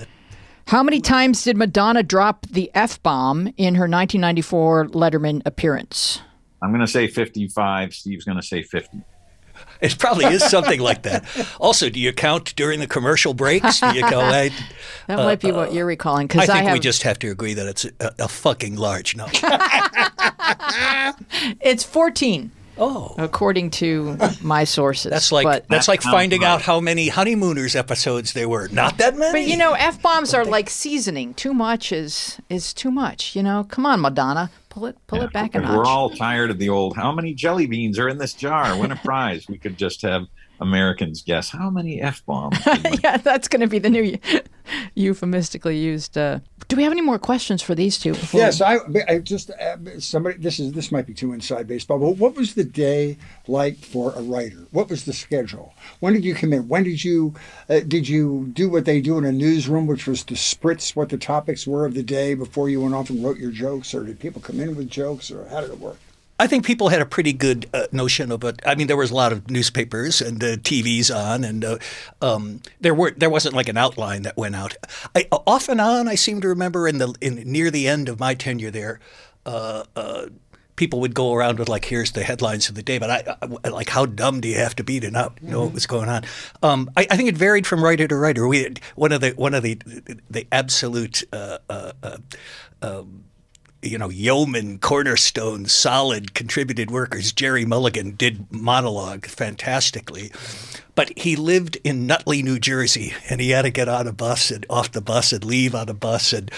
How many times did Madonna drop the F-bomb in her 1994 Letterman appearance? I'm going to say 55. Steve's going to say 50. It probably is something like that. Also, do you count during the commercial breaks? Do you count that? That might be what you're recalling. Because I think we just have to agree that it's a fucking large number. It's 14. Oh, according to my sources. That's like finding out how many Honeymooners episodes there were. Not that many. But F-bombs are like seasoning. Too much is too much. Come on, Madonna, pull it back a notch. We're all tired of the old. How many jelly beans are in this jar? Win a prize. We could just have Americans guess how many F-bombs. Yeah, that's going to be the new euphemistically used. Do we have any more questions for these two? Yes, I just somebody. This might be too inside baseball. But what was the day like for a writer? What was the schedule? When did you come in? When did you do what they do in a newsroom, which was to spritz what the topics were of the day before you went off and wrote your jokes, or did people come in with jokes, or how did it work? I think people had a pretty good notion of it. I mean, there was a lot of newspapers and TVs on, and there wasn't like an outline that went out. Off and on, I seem to remember near the end of my tenure there, people would go around with like, here's the headlines of the day. But I how dumb do you have to be to not know what was going on? I think it varied from writer to writer. We had one of the absolute. Yeoman, cornerstone, solid, contributed workers. Jerry Mulligan did monologue fantastically. But he lived in Nutley, New Jersey, and he had to get on a bus and off the bus and leave on a bus. And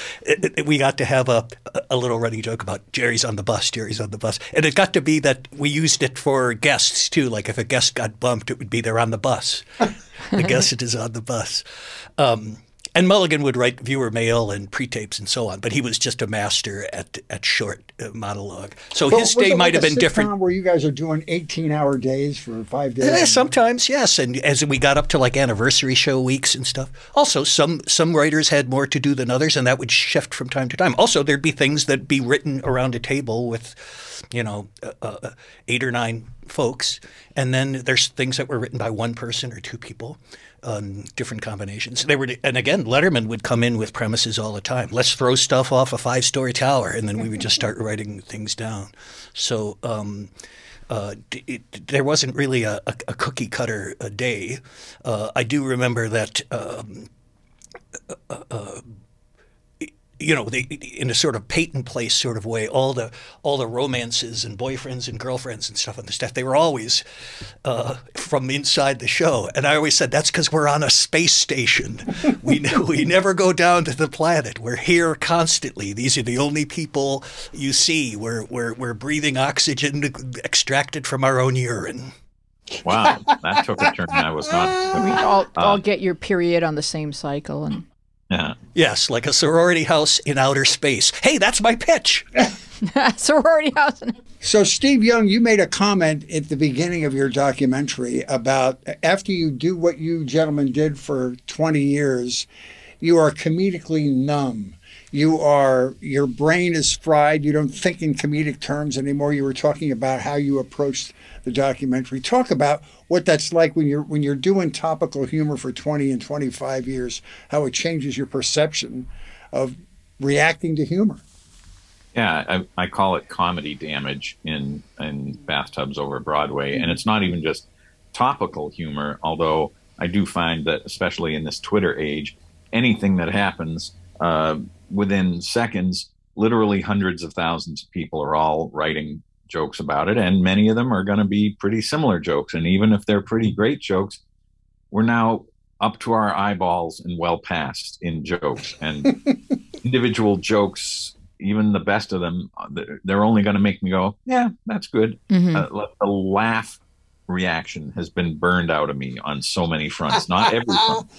we got to have a little running joke about Jerry's on the bus. And it got to be that we used it for guests, too. Like if a guest got bumped, it would be they're on the bus. The guest is on the bus. And Mulligan would write viewer mail and pre-tapes and so on, but he was just a master at short monologue. So his day might have been different. Where you guys are doing 18-hour days for 5 days? Yeah, sometimes, yes. And as we got up to like anniversary show weeks and stuff. Also, some writers had more to do than others, and that would shift from time to time. Also, there'd be things that'd be written around a table with, 8 or 9 folks, and then there's things that were written by one person or two people, different combinations. And again, Letterman would come in with premises all the time. Let's throw stuff off a 5-story tower, and then we would just start writing things down. So there wasn't really a cookie cutter a day. I do remember that. In a sort of Peyton Place sort of way, all the romances and boyfriends and girlfriends and stuff on the staff, they were always from inside the show. And I always said, that's because we're on a space station. We never go down to the planet. We're here constantly. These are the only people you see. We're breathing oxygen extracted from our own urine. Wow, that took a turn I was not. We all get your period on the same cycle and. Yeah. Yes, like a sorority house in outer space. Hey, that's my pitch. Sorority house. So, Steve Young, you made a comment at the beginning of your documentary about after you do what you gentlemen did for 20 years, you are comedically numb. Your brain is fried. You don't think in comedic terms anymore. You were talking about how you approached the documentary. Talk about what that's like when you're doing topical humor for 20 and 25 years, how it changes your perception of reacting to humor. Yeah, I call it comedy damage in bathtubs over Broadway. And it's not even just topical humor, although I do find that, especially in this Twitter age, anything that happens within seconds, literally hundreds of thousands of people are all writing jokes about it, and many of them are going to be pretty similar jokes. And even if they're pretty great jokes, we're now up to our eyeballs and well past in jokes. And individual jokes, even the best of them, they're only going to make me go, yeah, that's good. Mm-hmm. The laugh reaction has been burned out of me on so many fronts. Not every front.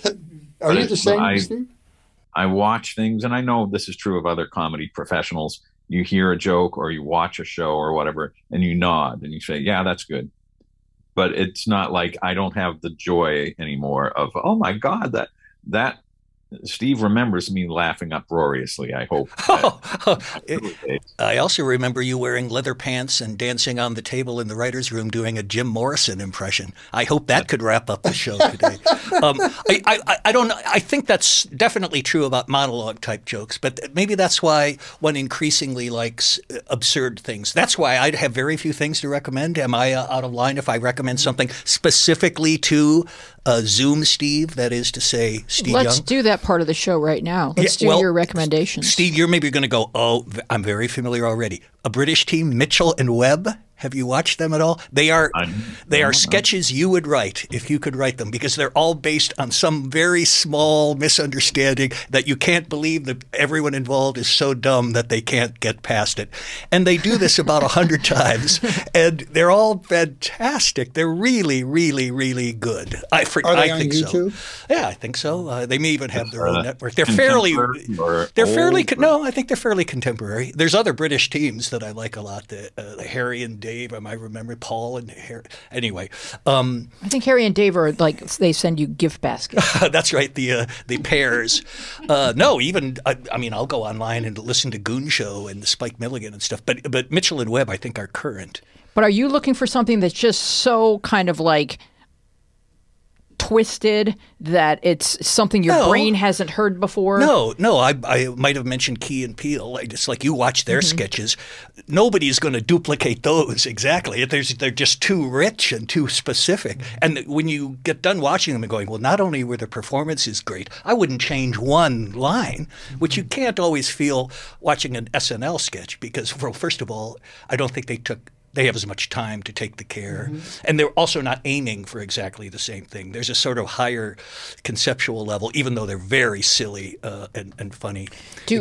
Are you the same, Steve? I watch things, and I know this is true of other comedy professionals. You hear a joke or you watch a show or whatever, and you nod and you say, yeah, that's good. But it's not like I don't have the joy anymore of, oh, my God, that Steve remembers me laughing uproariously, I hope. I also remember you wearing leather pants and dancing on the table in the writer's room doing a Jim Morrison impression. I hope that could wrap up the show today. I don't know. I think that's definitely true about monologue type jokes, but maybe that's why one increasingly likes absurd things. That's why I'd have very few things to recommend. Am I out of line if I recommend something specifically to Zoom Steve? That is to say, Steve Young. Let's do that part of the show right now. Let's do your recommendations. Steve, you're maybe going to go, oh, I'm very familiar already. A British team, Mitchell and Webb. Have you watched them at all? They are sketches you would write if you could write them, because they're all based on some very small misunderstanding that you can't believe that everyone involved is so dumb that they can't get past it. And they do this about 100 times, and they're all fantastic. They're really, really, really good. Are they on YouTube? So. Yeah, I think so. They may even have their own network. I think they're fairly contemporary. There's other British teams that I like a lot. The Harry and Dave. Paul and Harry. Anyway, I think Harry and Dave are like they send you gift baskets. That's right, the pairs. I'll go online and listen to Goon Show and Spike Milligan and stuff. But Mitchell and Webb I think are current. But are you looking for something that's just so kind of like twisted that it's something your brain hasn't heard before? No. I might have mentioned Key and Peele. It's like you watch their sketches. Nobody's going to duplicate those exactly. They're just too rich and too specific. And when you get done watching them and going, well, not only were the performances great, I wouldn't change one line, which you can't always feel watching an SNL sketch because, well, first of all, I don't think they have as much time to take the care. Mm-hmm. And they're also not aiming for exactly the same thing. There's a sort of higher conceptual level, even though they're very silly and funny. There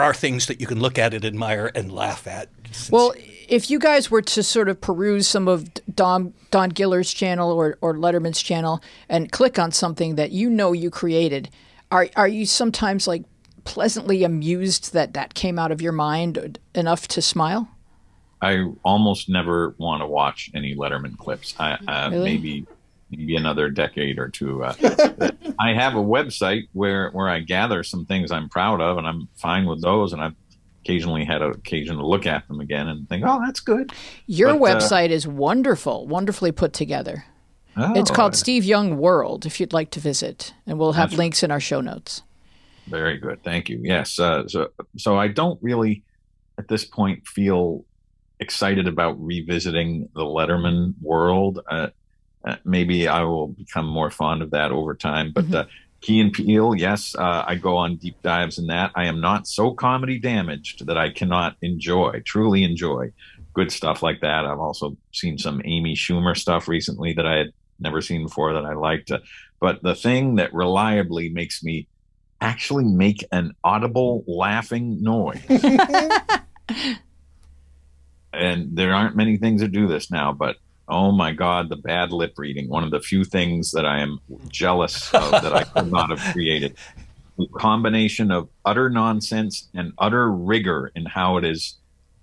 are things that you can look at and admire and laugh at. Well, if you guys were to sort of peruse some of Don Giller's channel or Letterman's channel and click on something that you created, Are you sometimes like pleasantly amused that that came out of your mind enough to smile? I almost never want to watch any Letterman clips. Really? Maybe another decade or two. I have a website where I gather some things I'm proud of, and I'm fine with those. And I've occasionally had an occasion to look at them again and think, oh, that's good. Your website is wonderful, wonderfully put together. Oh, it's called Steve Young World, if you'd like to visit. And we'll have links in our show notes. Very good. Thank you. Yes. So I don't really, at this point, feel excited about revisiting the Letterman world. Maybe I will become more fond of that over time. But Key and Peele, yes, I go on deep dives in that. I am not so comedy damaged that I cannot truly enjoy good stuff like that. I've also seen some Amy Schumer stuff recently that I had never seen before that I liked. But the thing that reliably makes me actually make an audible laughing noise. And there aren't many things that do this now, but oh my God, the bad lip reading, one of the few things that I am jealous of that I could not have created. The combination of utter nonsense and utter rigor in how it is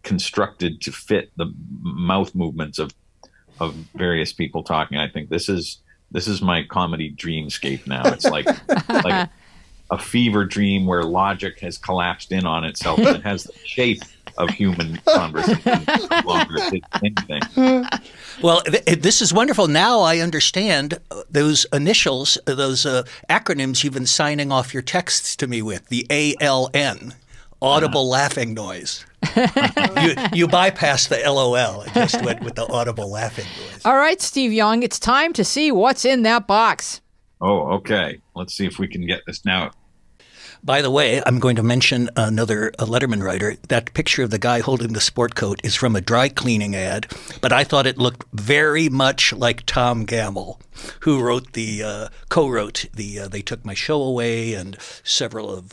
constructed to fit the mouth movements of various people talking. I think this is my comedy dreamscape now. It's like a fever dream where logic has collapsed in on itself and it has the shape of human conversation. Well, this is wonderful. Now I understand those initials, those acronyms you've been signing off your texts to me with, the ALN, audible laughing noise. You bypassed the LOL. I just went with the audible laughing noise. All right, Steve Young, it's time to see what's in that box. Oh, okay. Let's see if we can get this now. By the way, I'm going to mention another Letterman writer. That picture of the guy holding the sport coat is from a dry cleaning ad, but I thought it looked very much like Tom Gamble, who wrote co-wrote the They Took My Show Away and several of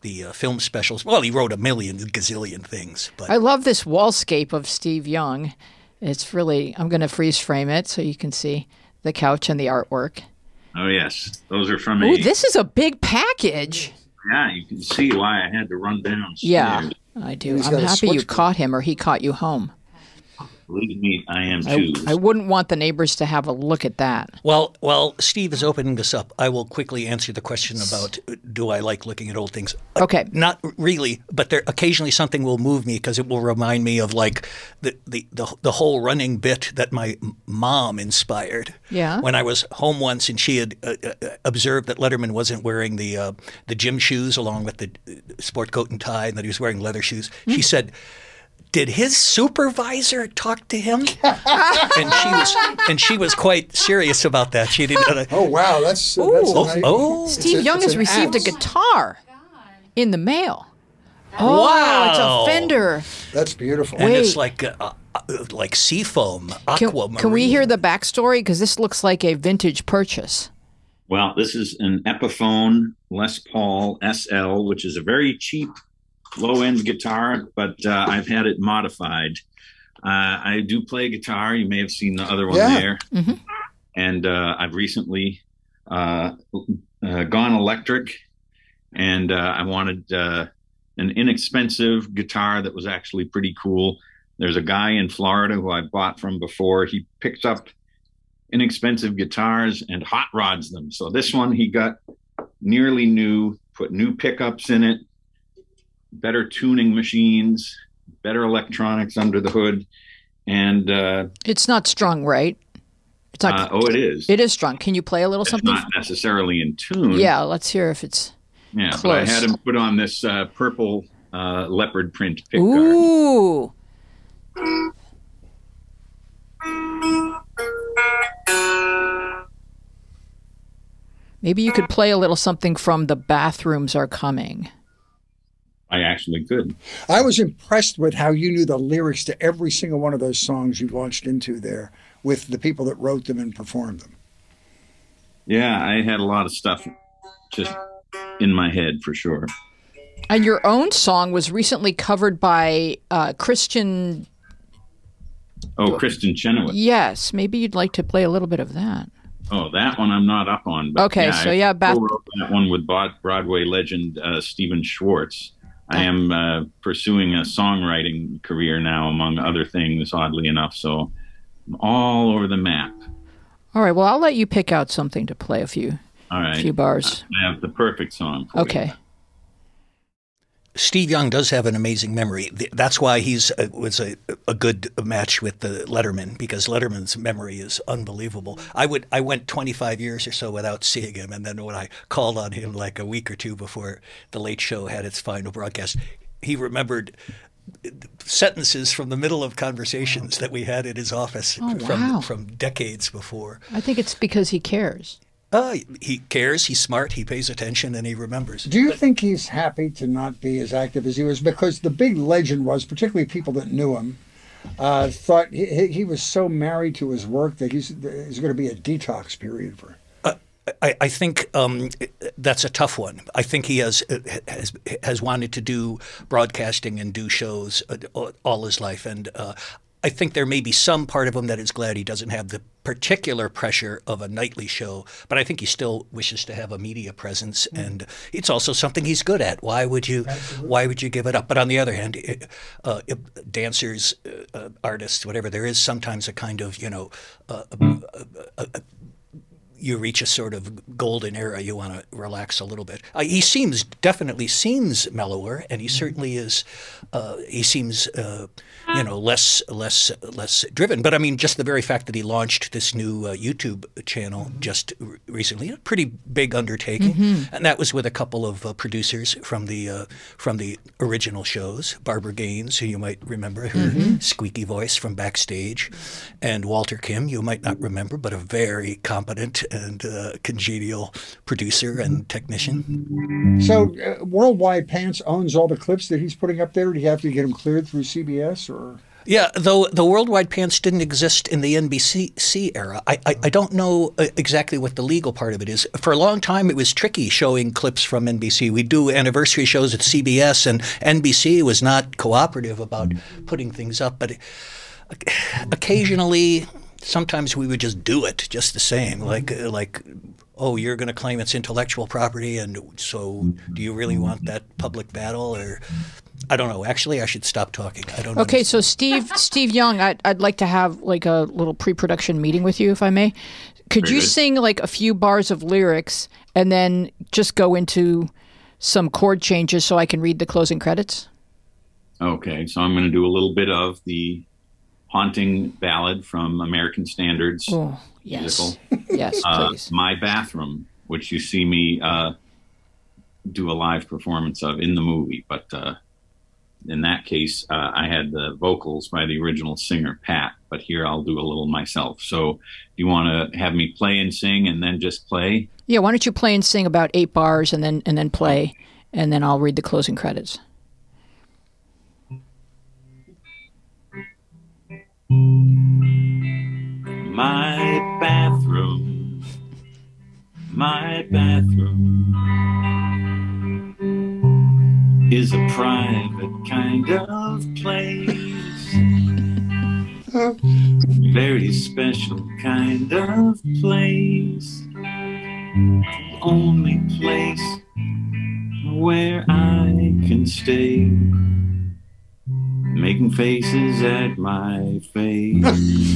the film specials. Well, he wrote a gazillion things. But I love this wallscape of Steve Young. It's really, I'm going to freeze frame it so you can see the couch and the artwork. Oh, yes. Those are from me. This is a big package. Yeah, you can see why I had to run downstairs. Yeah, I do. I'm happy you caught him or he caught you home. Believe me, I am too. I wouldn't want the neighbors to have a look at that. Well, while Steve is opening this up, I will quickly answer the question about do I like looking at old things? Okay. Not really, but there occasionally something will move me because it will remind me of like the whole running bit that my mom inspired. Yeah. When I was home once and she had observed that Letterman wasn't wearing the gym shoes along with the sport coat and tie and that he was wearing leather shoes, she said, "Did his supervisor talk to him?" and she was quite serious about that. She didn't. Oh wow, that's Steve Young has received a guitar in the mail. Oh wow, it's a Fender. That's beautiful. And it's like sea foam, aquamarine. Can we hear the backstory? Because this looks like a vintage purchase. Well, this is an Epiphone Les Paul SL, which is a very cheap low-end guitar, but I've had it modified. I do play guitar. You may have seen the other one there. Mm-hmm. And I've recently gone electric, and I wanted an inexpensive guitar that was actually pretty cool. There's a guy in Florida who I bought from before. He picks up inexpensive guitars and hot rods them. So this one he got nearly new, put new pickups in it, better tuning machines, better electronics under the hood, and it's not strung, right? It's not. It is. It is strung. Can you play a little something? It's not necessarily in tune. Yeah, let's hear if it's. Yeah, close. But I had him put on this purple leopard print pickguard. Ooh. Maybe you could play a little something from The Bathrooms Are Coming. I actually could. I was impressed with how you knew the lyrics to every single one of those songs you launched into there with the people that wrote them and performed them. Yeah, I had a lot of stuff just in my head for sure. And your own song was recently covered by Christian... Christian Chenoweth. Yes, maybe you'd like to play a little bit of that. Oh, that one I'm not up on. But okay, yeah, so yeah, co-wrote that one with Broadway legend Stephen Schwartz. I am pursuing a songwriting career now, among other things, oddly enough. So I'm all over the map. All right. Well, I'll let you pick out something to play a few bars. I have the perfect song for you. Okay. Steve Young does have an amazing memory. That's why he was a good match with the Letterman, because Letterman's memory is unbelievable. I went 25 years or so without seeing him, and then when I called on him like a week or two before The Late Show had its final broadcast, he remembered sentences from the middle of conversations that we had in his office from decades before. I think it's because he cares. He cares, he's smart, he pays attention, and he remembers. Do you think he's happy to not be as active as he was? Because the big legend was, particularly people that knew him, thought he was so married to his work that there's going to be a detox period for him. I think that's a tough one. I think he has wanted to do broadcasting and do shows all his life, and I think there may be some part of him that is glad he doesn't have the particular pressure of a nightly show, but I think he still wishes to have a media presence, and it's also something he's good at. Why would you give it up? But on the other hand, dancers, artists, whatever, there is sometimes a kind of, you reach a sort of golden era, you want to relax a little bit. He definitely seems mellower, and he certainly is. He seems, less driven. But I mean, just the very fact that he launched this new YouTube channel just recently, a pretty big undertaking, and that was with a couple of producers from the original shows, Barbara Gaines, who you might remember, her squeaky voice from Backstage, and Walter Kim, you might not remember, but a very competent and congenial producer and technician. So Worldwide Pants owns all the clips that he's putting up there? Do you have to get them cleared through CBS? Or? Yeah, though the Worldwide Pants didn't exist in the NBC era. I don't know exactly what the legal part of it is. For a long time, it was tricky showing clips from NBC. We do anniversary shows at CBS, and NBC was not cooperative about putting things up. But occasionally, sometimes we would just do it just the same, like oh, you're going to claim it's intellectual property, and so do you really want that public battle? Or I don't know. Actually, I should stop talking. I don't know. Okay, so Steve Young, I'd like to have like a little pre-production meeting with you, if I may. Could you sing like a few bars of lyrics and then just go into some chord changes so I can read the closing credits? Okay, so I'm going to do a little bit of the haunting ballad from American Standards. Oh, yes. Musical. Yes, please. My Bathroom, which you see me do a live performance of in the movie, but in that case, I had the vocals by the original singer, Pat, but here I'll do a little myself. So you want to have me play and sing and then just play? Yeah, why don't you play and sing about 8 bars and then play, and then I'll read the closing credits. My bathroom, my bathroom is a private kind of place, very special kind of place, the only place where I can stay making faces at my face.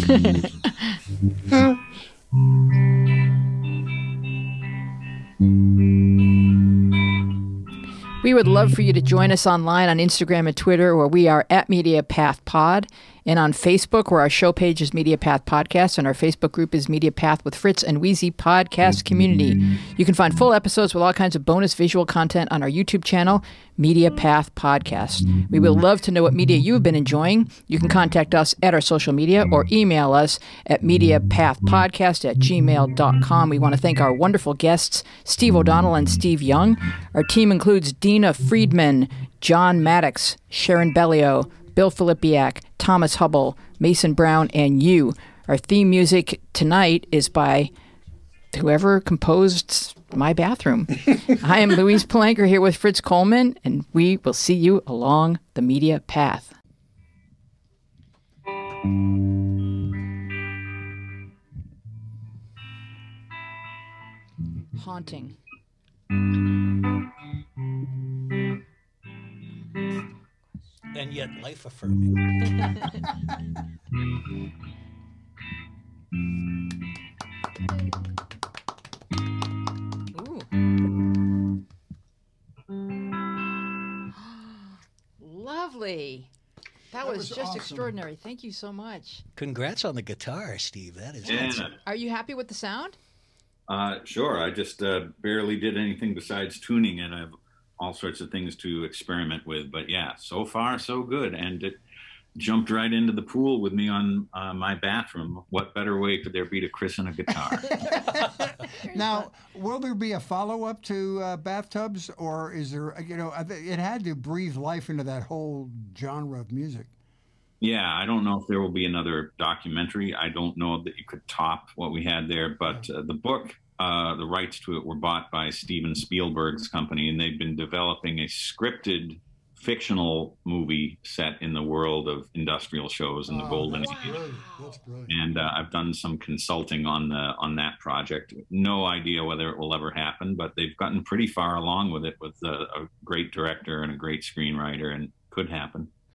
We would love for you to join us online on Instagram and Twitter, where we are at MediaPathPod, and on Facebook, where our show page is MediaPath Podcast, and our Facebook group is MediaPath with Fritz and Wheezy Podcast Community. You can find full episodes with all kinds of bonus visual content on our YouTube channel, MediaPath Podcast. We would love to know what media you've been enjoying. You can contact us at our social media or email us at mediapathpodcast@gmail.com. We want to thank our wonderful guests, Steve O'Donnell and Steve Young. Our team includes Dina Friedman, John Maddox, Sharon Bellio, Bill Filipiak, Thomas Hubble, Mason Brown, and you. Our theme music tonight is by whoever composed My Bathroom. I am Louise Palenker here with Fritz Coleman, and we will see you along the media path. haunting. And yet life-affirming. Ooh. Lovely. That was just awesome. Extraordinary. Thank you so much. Congrats on the guitar, Steve. That is awesome. Are you happy with the sound? Sure. I just barely did anything besides tuning, and I've all sorts of things to experiment with. But yeah, so far, so good. And it jumped right into the pool with me on my bathroom. What better way could there be to christen a guitar? Now, will there be a follow-up to Bathtubs? Or is there, you know, it had to breathe life into that whole genre of music. Yeah, I don't know if there will be another documentary. I don't know that you could top what we had there. But the book, the rights to it were bought by Steven Spielberg's company, and they've been developing a scripted fictional movie set in the world of industrial shows in the golden age. That's brilliant. And I've done some consulting on that project. No idea whether it will ever happen, but they've gotten pretty far along with it with a great director and a great screenwriter, and could happen.